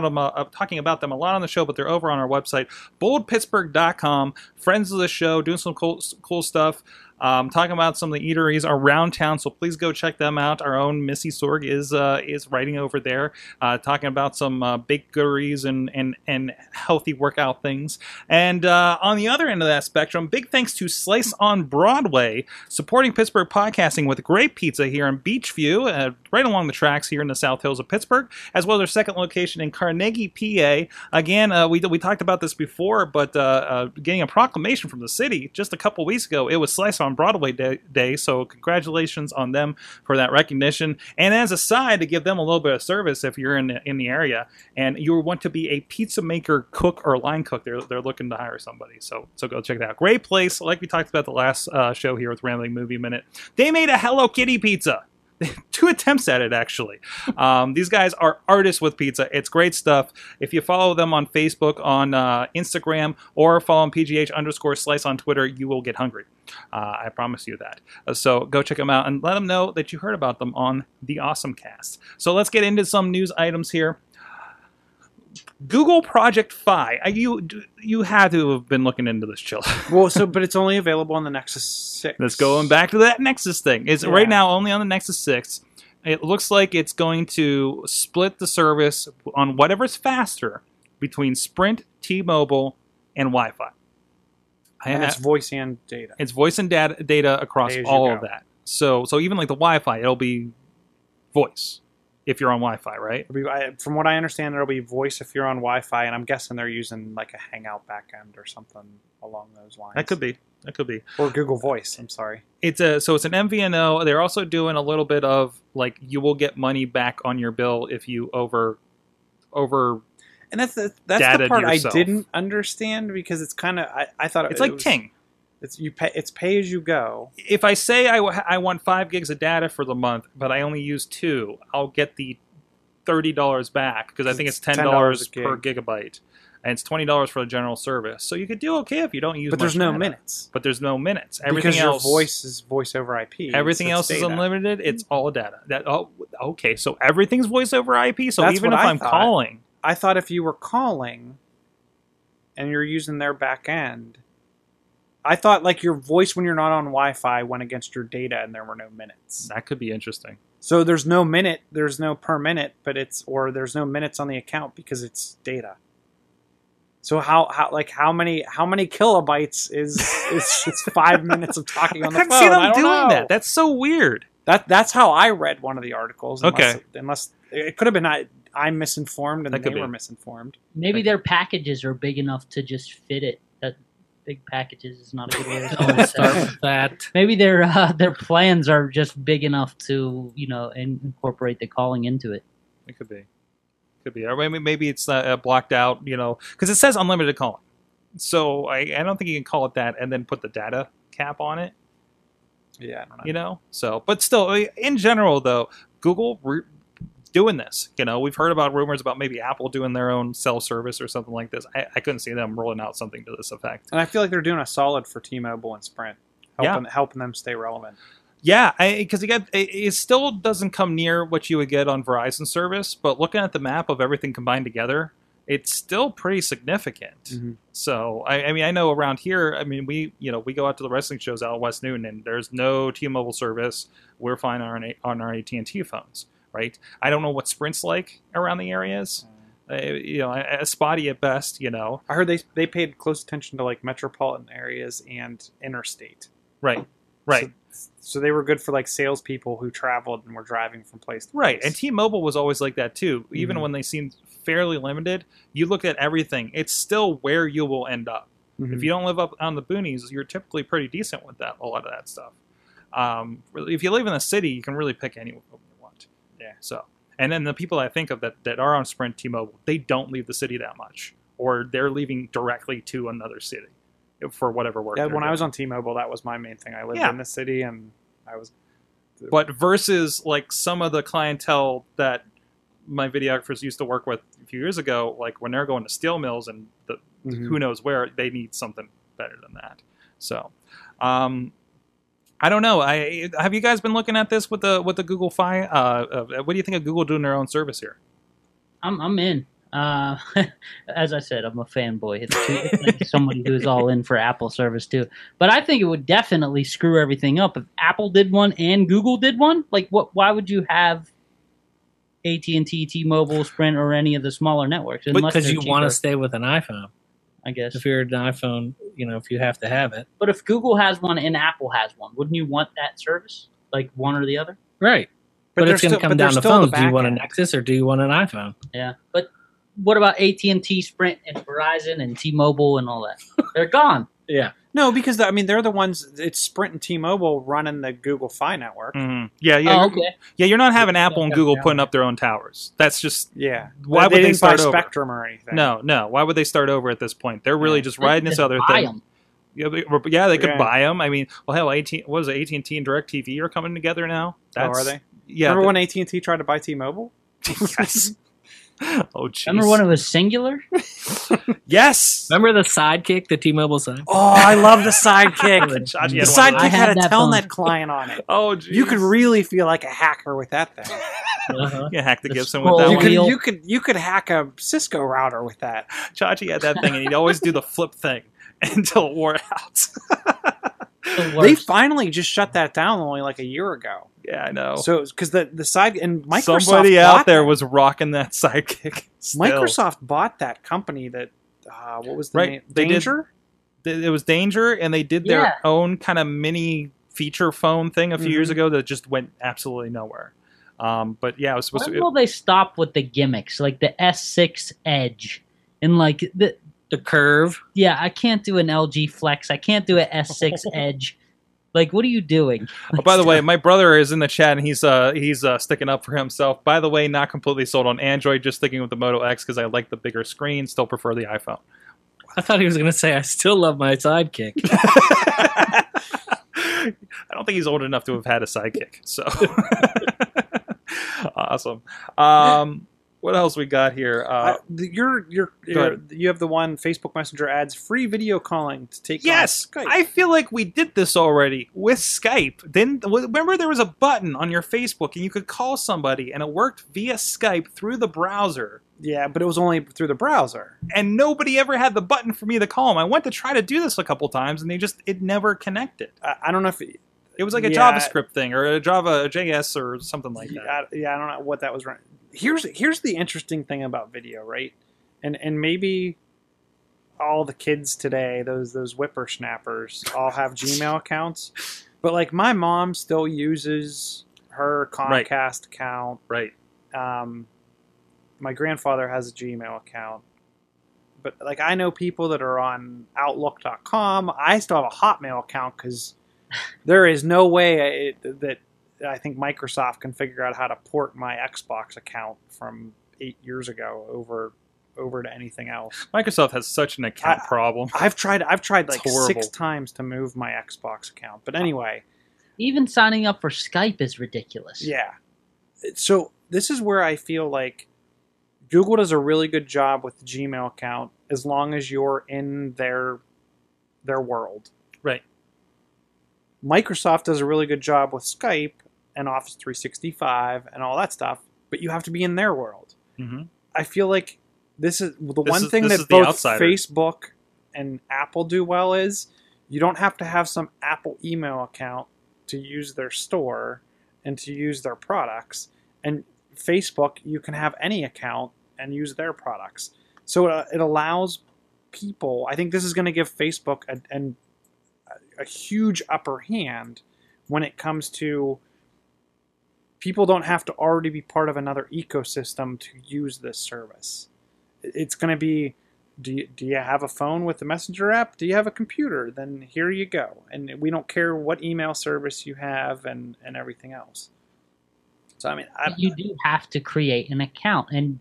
a lot on the show, but they're over on our website, boldpittsburgh.com. Friends of the show, doing some cool stuff. Talking about some of the eateries around town, so please go check them out. Our own Missy Sorg is writing over there, talking about some bakeries and healthy workout things. And on the other end of that spectrum, big thanks to Slice on Broadway, supporting Pittsburgh podcasting with great pizza here in Beachview, right along the tracks here in the South Hills of Pittsburgh, as well as their second location in Carnegie, PA. Again, we talked about this before, but getting a proclamation from the city just a couple weeks ago, it was Slice on Broadway Day, so congratulations on them for that recognition. And as a side, to give them a little bit of service, if you're in the area and you want to be a pizza maker, cook, or line cook, they're looking to hire somebody. So go check that out. Great place, like we talked about the last show here with Rambling Movie Minute. They made a Hello Kitty pizza. 2 attempts at it, actually. These guys are artists with pizza. It's great stuff. If you follow them on Facebook, on Instagram, or follow them PGH_Slice on Twitter, you will get hungry. I promise you that. So go check them out and let them know that you heard about them on the Awesome Cast. So let's get into some news items here. Google Project Fi. You had to have been looking into this, Chill. But it's only available on the Nexus 6. That's going back to that Nexus thing. It's right now only on the Nexus 6. It looks like it's going to split the service on whatever's faster between Sprint, T-Mobile, and Wi-Fi. And it's voice and data. It's voice and data across all of that. So even like the Wi-Fi, it'll be voice. If you're on Wi-Fi, right? From what I understand, it'll be voice if you're on Wi-Fi, and I'm guessing they're using like a Hangout backend or something along those lines. That could be. Or Google Voice. I'm sorry. It's an MVNO. They're also doing a little bit of like you will get money back on your bill if you over. And that's the part yourself. I didn't understand because it's kind of I thought it's like Ting. It's pay as you go. If I say I want 5 gigs of data for the month, but I only use 2, I'll get the $30 back because I think it's $10 per gigabyte, and it's $20 for the general service. So you could do okay if you don't use. But there's no minutes. Everything because else, your voice is voice over IP. Everything else is unlimited. It's all data. Okay. So everything's voice over IP. So even if I'm calling, I thought if you were calling, and you're using their back end. I thought like your voice when you're not on Wi-Fi went against your data and there were no minutes. That could be interesting. So there's no minute, there's no per minute, or there's no minutes on the account because it's data. So how many kilobytes is 5 minutes of talking on the phone? I don't know. That's so weird. That's how I read one of the articles. Unless it could have been I'm misinformed and they were misinformed. Maybe their packages are big enough to just fit it. Big packages is not a good way to start with that. Maybe their plans are just big enough to incorporate the calling into it. It could be, Or maybe it's blocked out, because it says unlimited calling. So I don't think you can call it that and then put the data cap on it. Yeah, I don't know. So but still, in general though, Google. Doing this, we've heard about rumors about maybe Apple doing their own self-service or something like this. I couldn't see them rolling out something to this effect. And I feel like they're doing a solid for T-Mobile and Sprint, helping them stay relevant. Yeah, because it still doesn't come near what you would get on Verizon service, but looking at the map of everything combined together, it's still pretty significant. Mm-hmm. So I know around here, we go out to the wrestling shows out at West Newton, and there's no T-Mobile service. We're fine on our AT&T phones. Right, I don't know what Sprint's like around the areas. Spotty at best. I heard they paid close attention to like metropolitan areas and interstate. Right. So they were good for like salespeople who traveled and were driving from place to place. Right, and T-Mobile was always like that too. Even when they seemed fairly limited, you looked at everything. It's still where you will end up. Mm-hmm. If you don't live up on the boonies, you're typically pretty decent with that. A lot of that stuff. If you live in a city, you can really pick anywhere. Yeah. So, and then the people I think of that are on Sprint, T-Mobile, they don't leave the city that much, or they're leaving directly to another city for whatever work. Yeah, when I was on T-Mobile, that was my main thing. I lived in the city, and I was. But versus like some of the clientele that my videographers used to work with a few years ago, like when they're going to steel mills and who knows where, they need something better than that. So. I don't know. Have you guys been looking at this with the Google Fi? What do you think of Google doing their own service here? I'm in. As I said, I'm a fanboy. It's like somebody who's all in for Apple service too. But I think it would definitely screw everything up if Apple did one and Google did one. Like, what? Why would you have AT&T, T-Mobile, Sprint, or any of the smaller networks? Because you want to stay with an iPhone. I guess if you're an iPhone, if you have to have it. But if Google has one and Apple has one, wouldn't you want that service? Like one or the other? Right. But it's going to come down to phones. Do you want a Nexus or do you want an iPhone? Yeah. But what about AT&T, Sprint, and Verizon, and T-Mobile, and all that? They're gone. Yeah. No, because they're the ones. It's Sprint and T-Mobile running the Google Fi network. Mm-hmm. Yeah. Oh, okay. Yeah, you're not having Apple and Google putting up their own towers. That's just Why would they start over? Spectrum or anything? No. Why would they start over at this point? They're really just riding this other thing. Them. Yeah, they could buy them. Hell, AT&T and DirecTV are coming together now. Oh, are they? Yeah. Remember when AT&T tried to buy T-Mobile? Yes. Oh, jeez. Remember when it was Singular? Yes. Remember the Sidekick, the T-Mobile side? Oh, I love the Sidekick. The Sidekick had a Telnet client on it. Oh, jeez. You could really feel like a hacker with that thing. You can hack the Gibson with that one. You could hack a Cisco router with that. Chachi had that thing, and he'd always do the flip thing until it wore out. They finally just shut that down only like a year ago. Yeah, I know. So because the side and Microsoft, somebody out there was rocking that Sidekick. Still. Microsoft bought that company that what was the name? Danger? It was Danger, and they did their own kind of mini feature phone thing a few years ago that just went absolutely nowhere. But yeah, it was supposed to. When will they stop with the gimmicks like the S6 Edge and like the Curve? Yeah, I can't do an LG Flex. I can't do an S6 Edge. Like, what are you doing? Oh, by the way, my brother is in the chat, and he's sticking up for himself. By the way, not completely sold on Android, just sticking with the Moto X because I like the bigger screen. Still prefer the iPhone. I thought he was going to say, I still love my Sidekick. I don't think he's old enough to have had a Sidekick. So awesome. What else we got here? You have the one Facebook Messenger ads free video calling to take. Yes, Skype. I feel like we did this already with Skype. Then remember there was a button on your Facebook and you could call somebody and it worked via Skype through the browser. Yeah, but it was only through the browser, and nobody ever had the button for me to call them. I went to try to do this a couple times, and it never connected. I don't know if. It was like a JavaScript thing or a Java JS or something like that. I don't know what that was. Here's the interesting thing about video, right? And maybe all the kids today, those whippersnappers, all have Gmail accounts. But like my mom still uses her Comcast account. Right. My grandfather has a Gmail account. But like I know people that are on Outlook.com. I still have a Hotmail account because there is no way that I think Microsoft can figure out how to port my Xbox account from 8 years ago over to anything else. Microsoft has such an account problem. I've tried like 6 times to move my Xbox account. But anyway, even signing up for Skype is ridiculous. Yeah. So this is where I feel like Google does a really good job with the Gmail account as long as you're in their world. Right. Microsoft does a really good job with Skype and Office 365 and all that stuff, but you have to be in their world. Mm-hmm. I feel like this is the one thing that both Facebook and Apple do well is you don't have to have some Apple email account to use their store and to use their products. And Facebook, you can have any account and use their products. So it allows people, I think this is going to give Facebook a huge upper hand when it comes to people don't have to already be part of another ecosystem to use this service. It's going to be, do you have a phone with the Messenger app? Do you have a computer? Then here you go. And we don't care what email service you have and everything else. So, I mean, you do have to create an account, and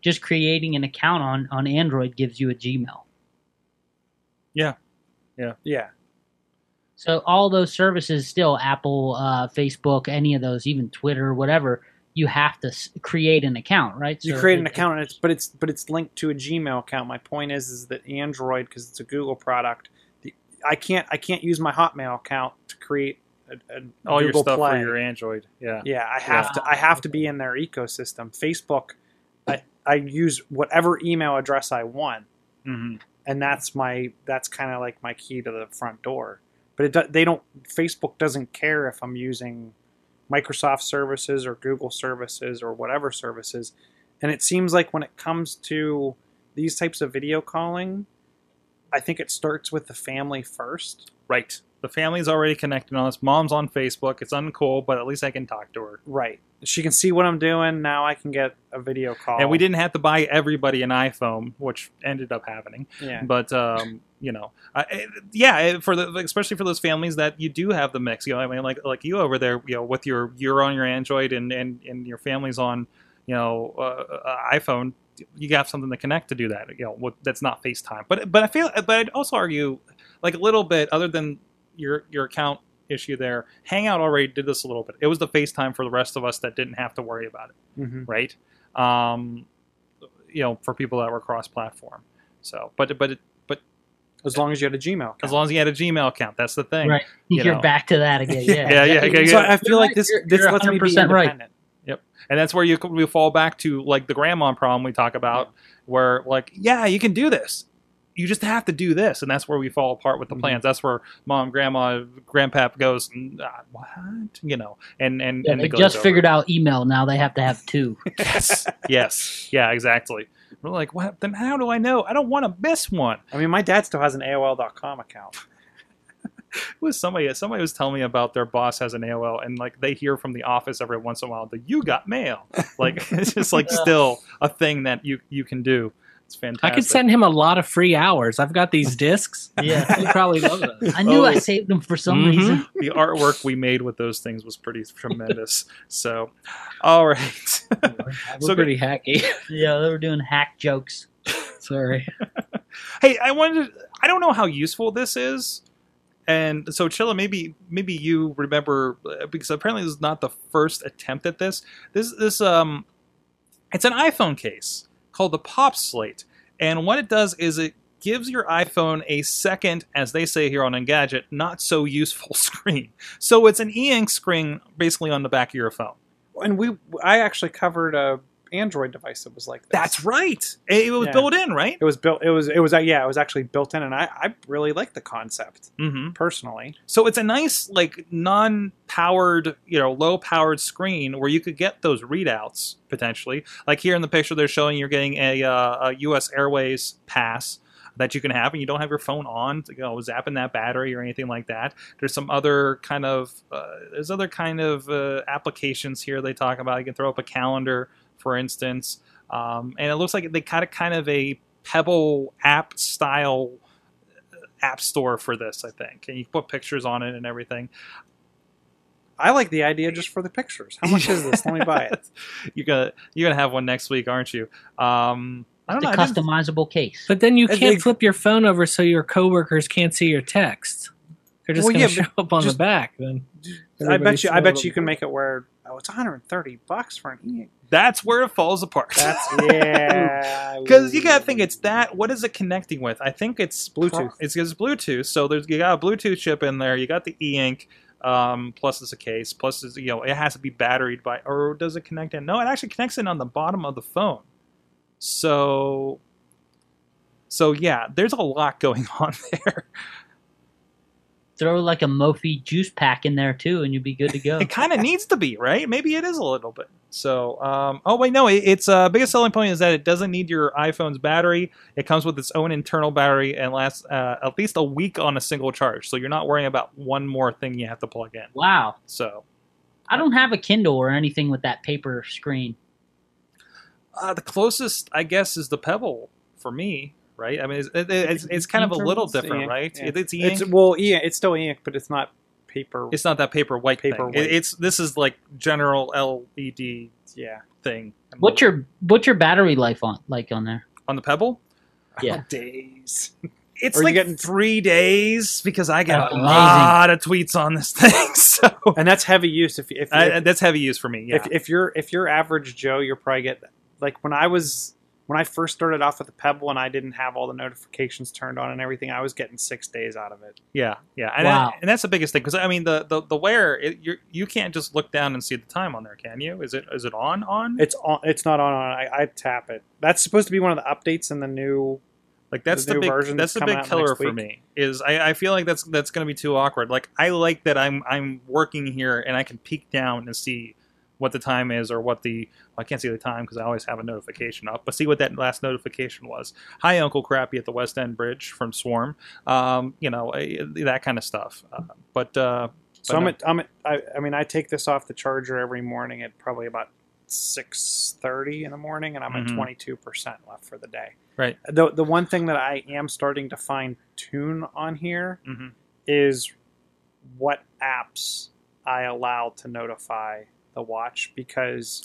just creating an account on Android gives you a Gmail. Yeah. Yeah. Yeah. So all those services still, Apple, Facebook, any of those, even Twitter, whatever, you have to create an account, right? You create an account, and it's linked to a Gmail account. My point is that Android, because it's a Google product, I can't use my Hotmail account to create a all Google your stuff Play. For your Android. Yeah. Yeah, I have to be in their ecosystem. Facebook, I use whatever email address I want. Mm-hmm. And that's kind of like my key to the front door. But Facebook doesn't care if I'm using Microsoft services or Google services or whatever services. And it seems like when it comes to these types of video calling, I think it starts with the family first. Right. The family's already connected on us. Mom's on Facebook. It's uncool, but at least I can talk to her. Right. She can see what I'm doing. Now I can get a video call. And we didn't have to buy everybody an iPhone, which ended up happening. Yeah. But, you know, especially for those families that you do have the mix. You know, I mean, like you over there, you know, with you're on your Android and your family's on, you know, iPhone. You have something to connect to do that. You know, that's not FaceTime. But I'd also argue, like a little bit other than your account issue there, Hangout already did this a little bit. It was the FaceTime for the rest of us that didn't have to worry about it, right? You know, for people that were cross-platform. So, but as long as you had a Gmail account. As long as you had a Gmail account, that's the thing. Right, you're back to that again. Yeah. So I feel like this lets me be independent. Right. Yep. And that's where you fall back to like the grandma problem we talk about, yeah, where like, yeah, you can do this. You just have to do this. And that's where we fall apart with the plans. Mm-hmm. That's where mom, grandma, grandpap goes, what? You know, and yeah, they just figured out email. Now they have to have two. Yes. Yes. Yeah, exactly. We're like, what? Then how do I know? I don't want to miss one. I mean, my dad still has an AOL.com account. It was somebody was telling me about their boss has an AOL, and like they hear from the office every once in a while that you got mail. Like it's just like still a thing that you can do. It's fantastic. I could send him a lot of free hours. I've got these discs. Yeah, he probably loves them. I knew I saved them for some reason. The artwork we made with those things was pretty tremendous. So, all right. So pretty hacky. Yeah, they were doing hack jokes. Sorry. Hey, I don't know how useful this is. And so, Chilla, maybe you remember, because apparently this is not the first attempt at this. This it's an iPhone case called the Pop Slate, and what it does is it gives your iPhone a second, as they say here on Engadget, not so useful screen. So it's an e-ink screen basically on the back of your phone. And I actually covered a Android device that was like this. That's right. It was built in, right? It was built. It was actually built in, and I really like the concept personally. So it's a nice, like, non-powered, you know, low-powered screen where you could get those readouts potentially. Like here in the picture, they're showing you're getting a U.S. Airways pass that you can have, and you don't have your phone on, you know, zapping that battery or anything like that. There's some other kind of applications here they talk about. You can throw up a calendar, for instance, and it looks like they got a kind of a Pebble app style app store for this, I think, and you put pictures on it and everything. I like the idea just for the pictures. How much is this? Let me buy it. You're gonna have one next week, aren't you? I don't know. Customizable case, but then you can't flip your phone over so your coworkers can't see your texts. They're just gonna show up on the back. Then I bet you can make it where it's $130 for an e-ink. That's where it falls apart. Because you gotta think it's that. What is it connecting with? I think it's Bluetooth. It's Bluetooth. So you got a Bluetooth chip in there. You got the e-ink. Plus it's a case. Plus it's, you know, it has to be batteried by. Or does it connect in? No, it actually connects in on the bottom of the phone. So yeah, there's a lot going on there. Throw like a Mophie juice pack in there too, and you'd be good to go. It kind of needs to be, right? Maybe it is a little bit. So, its biggest selling point is that it doesn't need your iPhone's battery. It comes with its own internal battery and lasts at least a week on a single charge. So you're not worrying about one more thing you have to plug in. Wow. So, I don't have a Kindle or anything with that paper screen. The closest, I guess, is the Pebble for me. Right, I mean, it's kind of a little different, right? Yeah. It's e-ink. It's still e-ink, but it's not paper. It's not that paper white thing. This is like general LED thing. What's your battery life on there? On the Pebble? Yeah, days. It's like getting 3 days because I got a lot of tweets on this thing. So and that's heavy use. If that's heavy use for me. Yeah. If you're average Joe, you're probably getting like when I first started off with the Pebble and I didn't have all the notifications turned on and everything, I was getting 6 days out of it. Yeah, yeah. And, wow. And that's the biggest thing. Because, I mean, the wear, you can't just look down and see the time on there, can you? Is it on? It's on. It's not on. I tap it. That's supposed to be one of the updates in the new version. That's the big killer for me. Is I feel like that's going to be too awkward. Like, I like that I'm working here and I can peek down and see what the time is, or I can't see the time because I always have a notification up, but see what that last notification was. Hi, Uncle Crappy at the West End Bridge from Swarm. That kind of stuff. I take this off the charger every morning at probably about 6:30 in the morning, and I'm at 22% left for the day. Right. The one thing that I am starting to fine tune on here is what apps I allow to notify the watch, because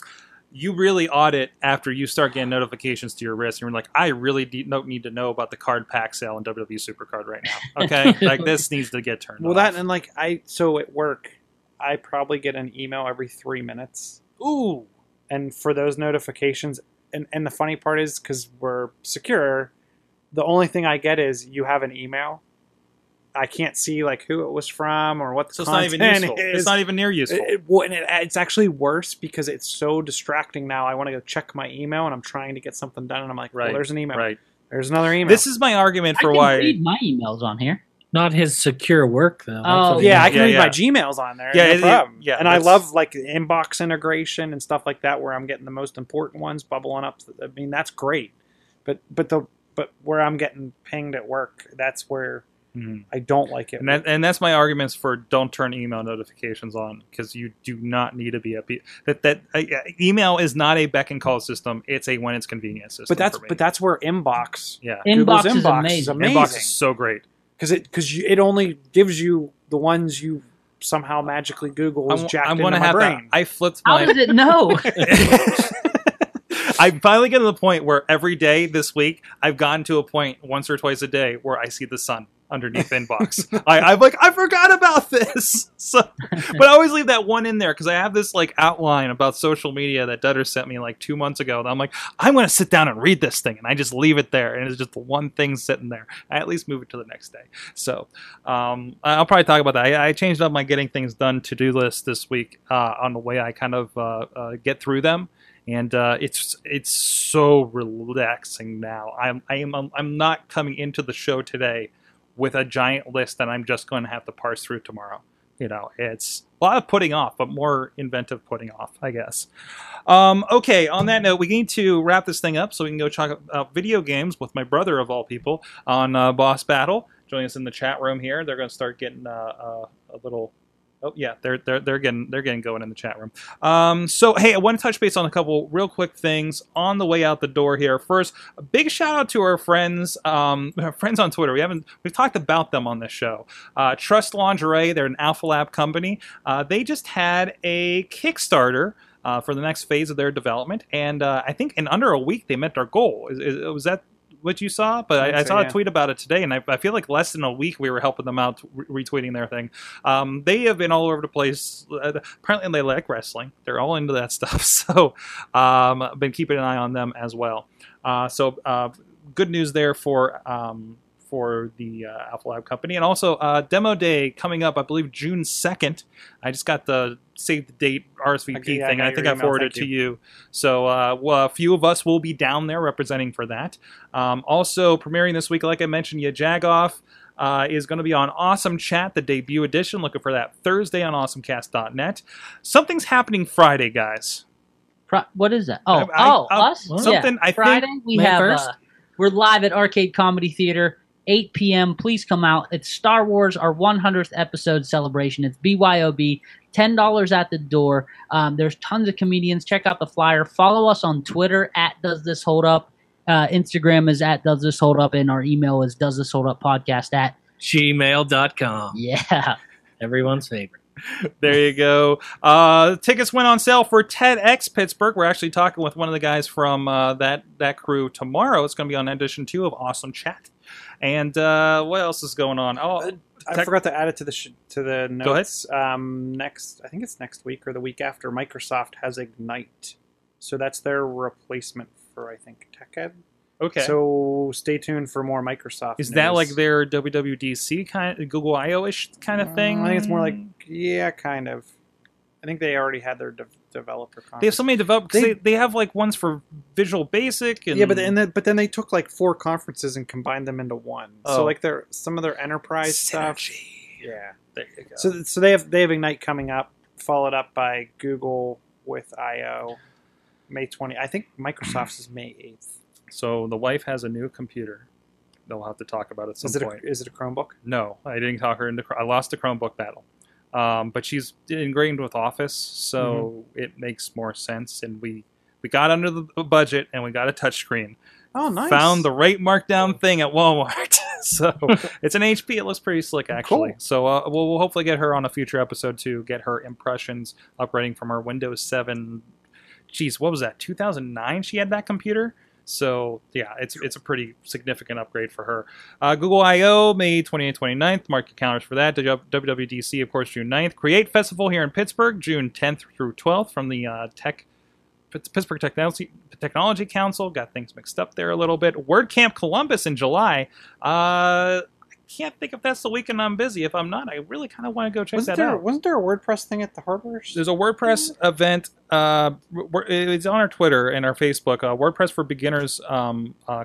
you really audit after you start getting notifications to your wrist, and you're like, I really don't need to know about the card pack sale and WWE Supercard right now. Okay, like this needs to get turned off. Well, that and like so at work, I probably get an email every 3 minutes. Ooh, and for those notifications, and the funny part is because we're secure, the only thing I get is you have an email. I can't see like who it was from or what the content is. So it's not even useful. It's not even near useful. It's actually worse because it's so distracting now. I want to go check my email and I'm trying to get something done and I'm like, well, there's an email. Right. There's another email. This is my argument for why I can read my emails on here. Not his secure work though. Oh, yeah, I can read my Gmails on there. Yeah, no problem. Yeah, and I love like inbox integration and stuff like that, where I'm getting the most important ones bubbling up. I mean, that's great, but where I'm getting pinged at work, that's where I don't like it. And that's my arguments for don't turn email notifications on, because you do not need to be email is not a beck and call system. It's a when it's convenient system. But that's where inbox. Yeah, Google's inbox is amazing. Inbox is so great. Because it only gives you the ones you somehow magically Google is jacked into my brain. I flipped my... How did it know? I finally get to the point where every day this week, I've gotten to a point once or twice a day where I see the sun underneath inbox. I'm like, I forgot about this. But I always leave that one in there because I have this like outline about social media that Dutter sent me like 2 months ago. And I'm like, I'm going to sit down and read this thing. And I just leave it there. And it's just the one thing sitting there. I at least move it to the next day. So I'll probably talk about that. I changed up my getting things done to-do list this week on the way I kind of get through them. And it's so relaxing now. I'm not coming into the show today with a giant list that I'm just going to have to parse through tomorrow. You know, it's a lot of putting off, but more inventive putting off, I guess. Okay, on that note, we need to wrap this thing up so we can go talk about video games with my brother, of all people, on Boss Battle. Join us in the chat room here. They're going to start getting a little... Oh yeah, they're getting going in the chat room. So hey, I want to touch base on a couple real quick things on the way out the door here. First, a big shout out to our friends on Twitter. We've talked about them on this show. Trust Lingerie, they're an Alpha Lab company. They just had a Kickstarter for the next phase of their development, and I think in under a week they met their goal. Was that what you saw? But I saw a tweet about it today, and I feel like less than a week we were helping them out, retweeting their thing. They have been all over the place. Apparently they like wrestling. They're all into that stuff. So I've been keeping an eye on them as well. So good news there for the Alpha Lab company. And also Demo Day coming up, I believe June 2nd. I just got the save the date RSVP thing. I think I forwarded it to you. So a few of us will be down there representing for that. Also premiering this week, like I mentioned, Yajagoff is going to be on Awesome Chat, the debut edition. Looking for that Thursday on awesomecast.net. Something's happening Friday, guys. What is that? Us? Something, yeah. I think we have. We're live at Arcade Comedy Theater. 8 p.m. Please come out. It's Star Wars, our 100th episode celebration. It's BYOB, $10 at the door. There's tons of comedians. Check out the flyer. Follow us on Twitter at Does This Hold Up. Instagram is at Does This Hold Up, and our email is Does This Hold Up Podcast at gmail.com. Yeah, everyone's favorite. There you go. Tickets went on sale for TEDx Pittsburgh. We're actually talking with one of the guys from that crew tomorrow. It's going to be on edition 2 of Awesome Chat. And what else is going on? Oh, I forgot to add it to the notes. Go ahead. Next, I think it's next week or the week after. Microsoft has Ignite, so that's their replacement for I think TechEd. Okay. So stay tuned for more Microsoft. Is that like their WWDC kind of Google I/O-ish kind of thing? I think it's more like kind of. I think they already had their developer conference. They have so many developers. They have like ones for Visual Basic. And... Yeah, but then they took like 4 conferences and combined them into one. Oh. So like some of their enterprise stuff. Yeah, there you go. So they have Ignite coming up, followed up by Google with I/O, May 20. I think Microsoft's is May 8th. So the wife has a new computer. They'll have to talk about it at some point. Is it a Chromebook? No, I didn't talk her into. I lost the Chromebook battle. But she's ingrained with Office, so it makes more sense. And we got under the budget, and we got a touchscreen. Oh, nice. Found the right markdown thing at Walmart. So it's an HP. It looks pretty slick, actually. Cool. So we'll hopefully get her on a future episode to get her impressions upgrading from her Windows 7. Geez, what was that, 2009 she had that computer? So, yeah, it's a pretty significant upgrade for her. Google I.O., May 28th, 29th. Mark your calendars for that. WWDC, of course, June 9th. Create Festival here in Pittsburgh, June 10th through 12th from the Pittsburgh Technology Council. Got things mixed up there a little bit. WordCamp Columbus in July. can't think if that's the weekend I'm busy. If I'm not, I really kind of want to go check that out. Wasn't there a WordPress thing at the Hardware? There's a WordPress event. It's on our Twitter and our Facebook. WordPress for Beginners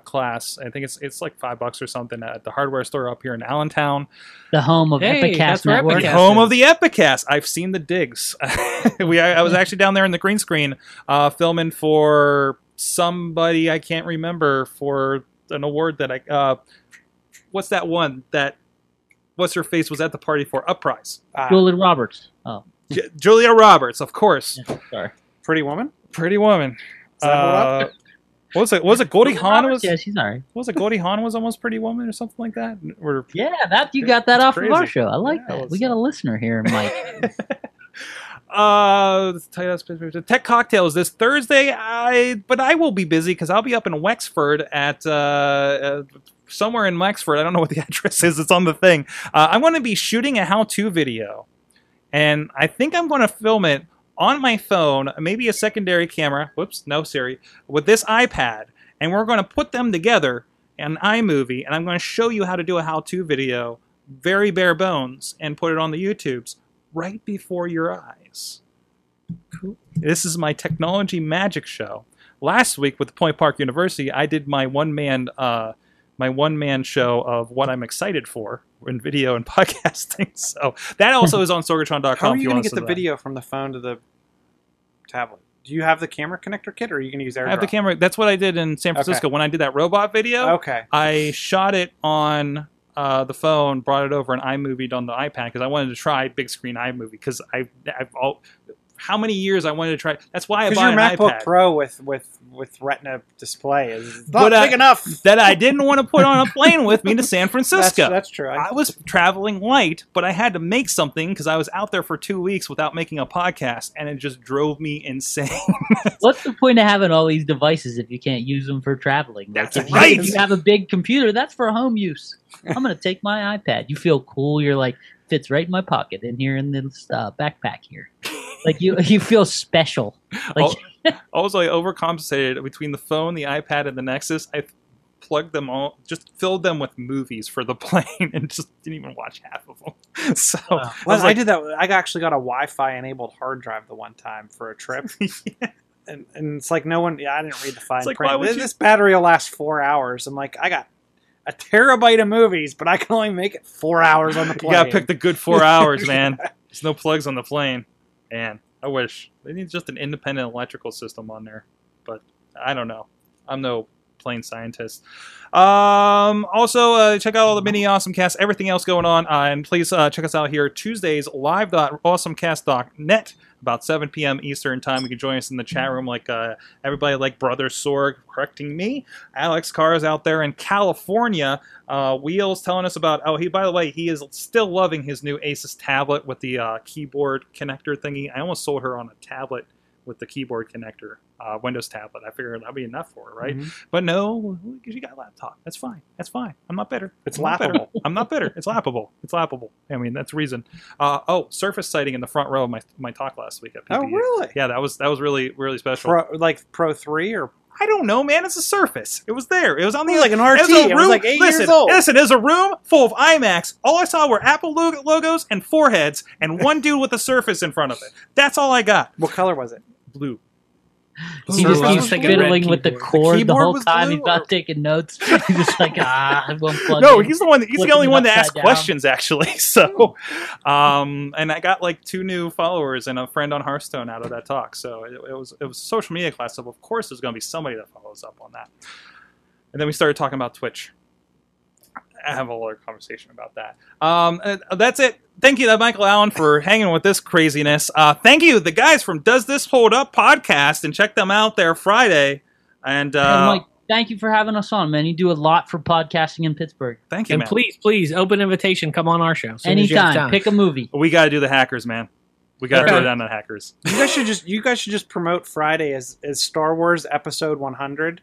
class. I think it's like $5 or something at the Hardware store up here in Allentown. The home of Epicast Network. The home of the Epicast. I've seen the digs. I was actually down there in the green screen filming for somebody I can't remember for an award that I... what's that one that what's-her-face was at the party for? Uprise. Julia Roberts. Oh. Julia Roberts, of course. Yeah, sorry. Pretty Woman? Pretty Woman. What was it? Was it Goldie Hawn? Yeah, she's all right. Was it Goldie Hawn was almost Pretty Woman or something like that? Or, yeah, that you got that off of our show. I like that. We got a listener here, Mike. Tech Cocktails this Thursday, but I will be busy because I'll be up in Wexford at... somewhere in Wexford. I don't know what the address is. It's on the thing. I'm going to be shooting a how-to video. And I think I'm going to film it on my phone, maybe a secondary camera. Whoops, no Siri. With this iPad. And we're going to put them together in iMovie. And I'm going to show you how to do a how-to video, very bare bones, and put it on the YouTubes right before your eyes. Cool. This is my technology magic show. Last week with Point Park University, I did my one-man show of what I'm excited for in video and podcasting. So that also is on Sorgatron.com. How are you going to get the video from the phone to the tablet? Do you have the camera connector kit, or are you going to use AirDrop? I have the camera. That's what I did in San Francisco when I did that robot video. Okay. I shot it on the phone, brought it over, and iMovied on the iPad because I wanted to try big screen iMovie because how many years I wanted to try. That's why I bought an iPad. Because your MacBook Pro with Retina display is not big enough. That I didn't want to put on a plane with me to San Francisco. That's true. I was traveling light, but I had to make something because I was out there for 2 weeks without making a podcast, and it just drove me insane. What's the point of having all these devices if you can't use them for traveling? That's right. If you have a big computer, that's for home use. I'm going to take my iPad. You feel cool. You're like, fits right in my pocket in here in this backpack here. Like you feel special. Like also, I overcompensated between the phone, the iPad, and the Nexus. I plugged them all, just filled them with movies for the plane, and just didn't even watch half of them. So I did that. I actually got a Wi-Fi enabled hard drive the one time for a trip, and it's like I didn't read the fine print. Like, this battery will last 4 hours. I'm like, I got a terabyte of movies, but I can only make it 4 hours on the plane. You gotta pick the good 4 hours, man. There's no plugs on the plane. Man, I wish. They need just an independent electrical system on there. But I don't know. I'm no plain scientist. Also, check out all the mini AwesomeCasts, everything else going on. And please check us out here Tuesdays, live.awesomecast.net, about 7 p.m. Eastern time. You can join us in the chat room like everybody like Brother Sorg correcting me. Alex Carr's out there in California. Wheels telling us about, by the way, he is still loving his new Asus tablet with the keyboard connector thingy. I almost sold her on a tablet with the keyboard connector, Windows tablet. I figured that would be enough for her, right? Mm-hmm. But no, because you got a laptop. That's fine. That's fine. I'm not bitter. It's laughable. I'm not bitter. It's laughable. It's laughable. I mean, that's the reason. Surface sighting in the front row of my talk last week at PPE. Oh, really? Yeah, that was really, really special. Pro 3 or... I don't know, man. It's a Surface. It was there. It was on the like an RT. It was like 8 years old. Listen, it was a room full of iMacs. All I saw were Apple logos and foreheads, and one dude with a Surface in front of it. That's all I got. What color was it? Blue. He just keeps fiddling with the cord the whole time. He's not taking notes. He's just like, I'm going to plug in. No, he's the only one that asks questions, actually. So, and I got like 2 new followers and a friend on Hearthstone out of that talk. So it was a social media class. So of course, there's going to be somebody that follows up on that. And then we started talking about Twitch. I have a lot of conversation about that. That's it. Thank you to Michael Allen for hanging with this craziness. Thank you, the guys from Does This Hold Up podcast, and check them out there Friday. And Mike, thank you for having us on, man. You do a lot for podcasting in Pittsburgh. Thank you, man. And please, open invitation. Come on our show. Anytime. Pick a movie. We got to do the Hackers, man. We got to throw down the Hackers. You guys should just promote Friday as Star Wars Episode 100.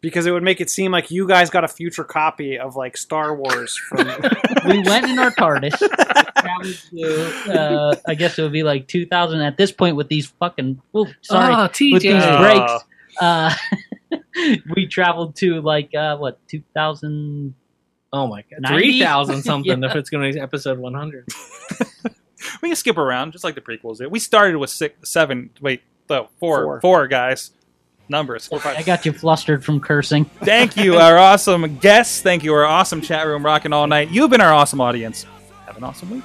Because it would make it seem like you guys got a future copy of, like, Star Wars. We went in our TARDIS. I guess it would be, like, 2000 at this point with these fucking... Oh, sorry. TJ. With these breaks. We traveled to, like, 2000... Oh my god, 3,000 something. Yeah. If it's going to be episode 100. We can skip around just like the prequels did. We started with four guys. Numbers. I got you flustered from cursing. Thank you, our awesome guests. Thank you, our awesome chat room rocking all night. You've been our awesome audience. Have an awesome week.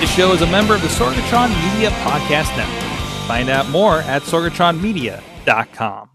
This show is a member of the Sorgatron Media Podcast Network. Find out more at sorgatronmedia.com.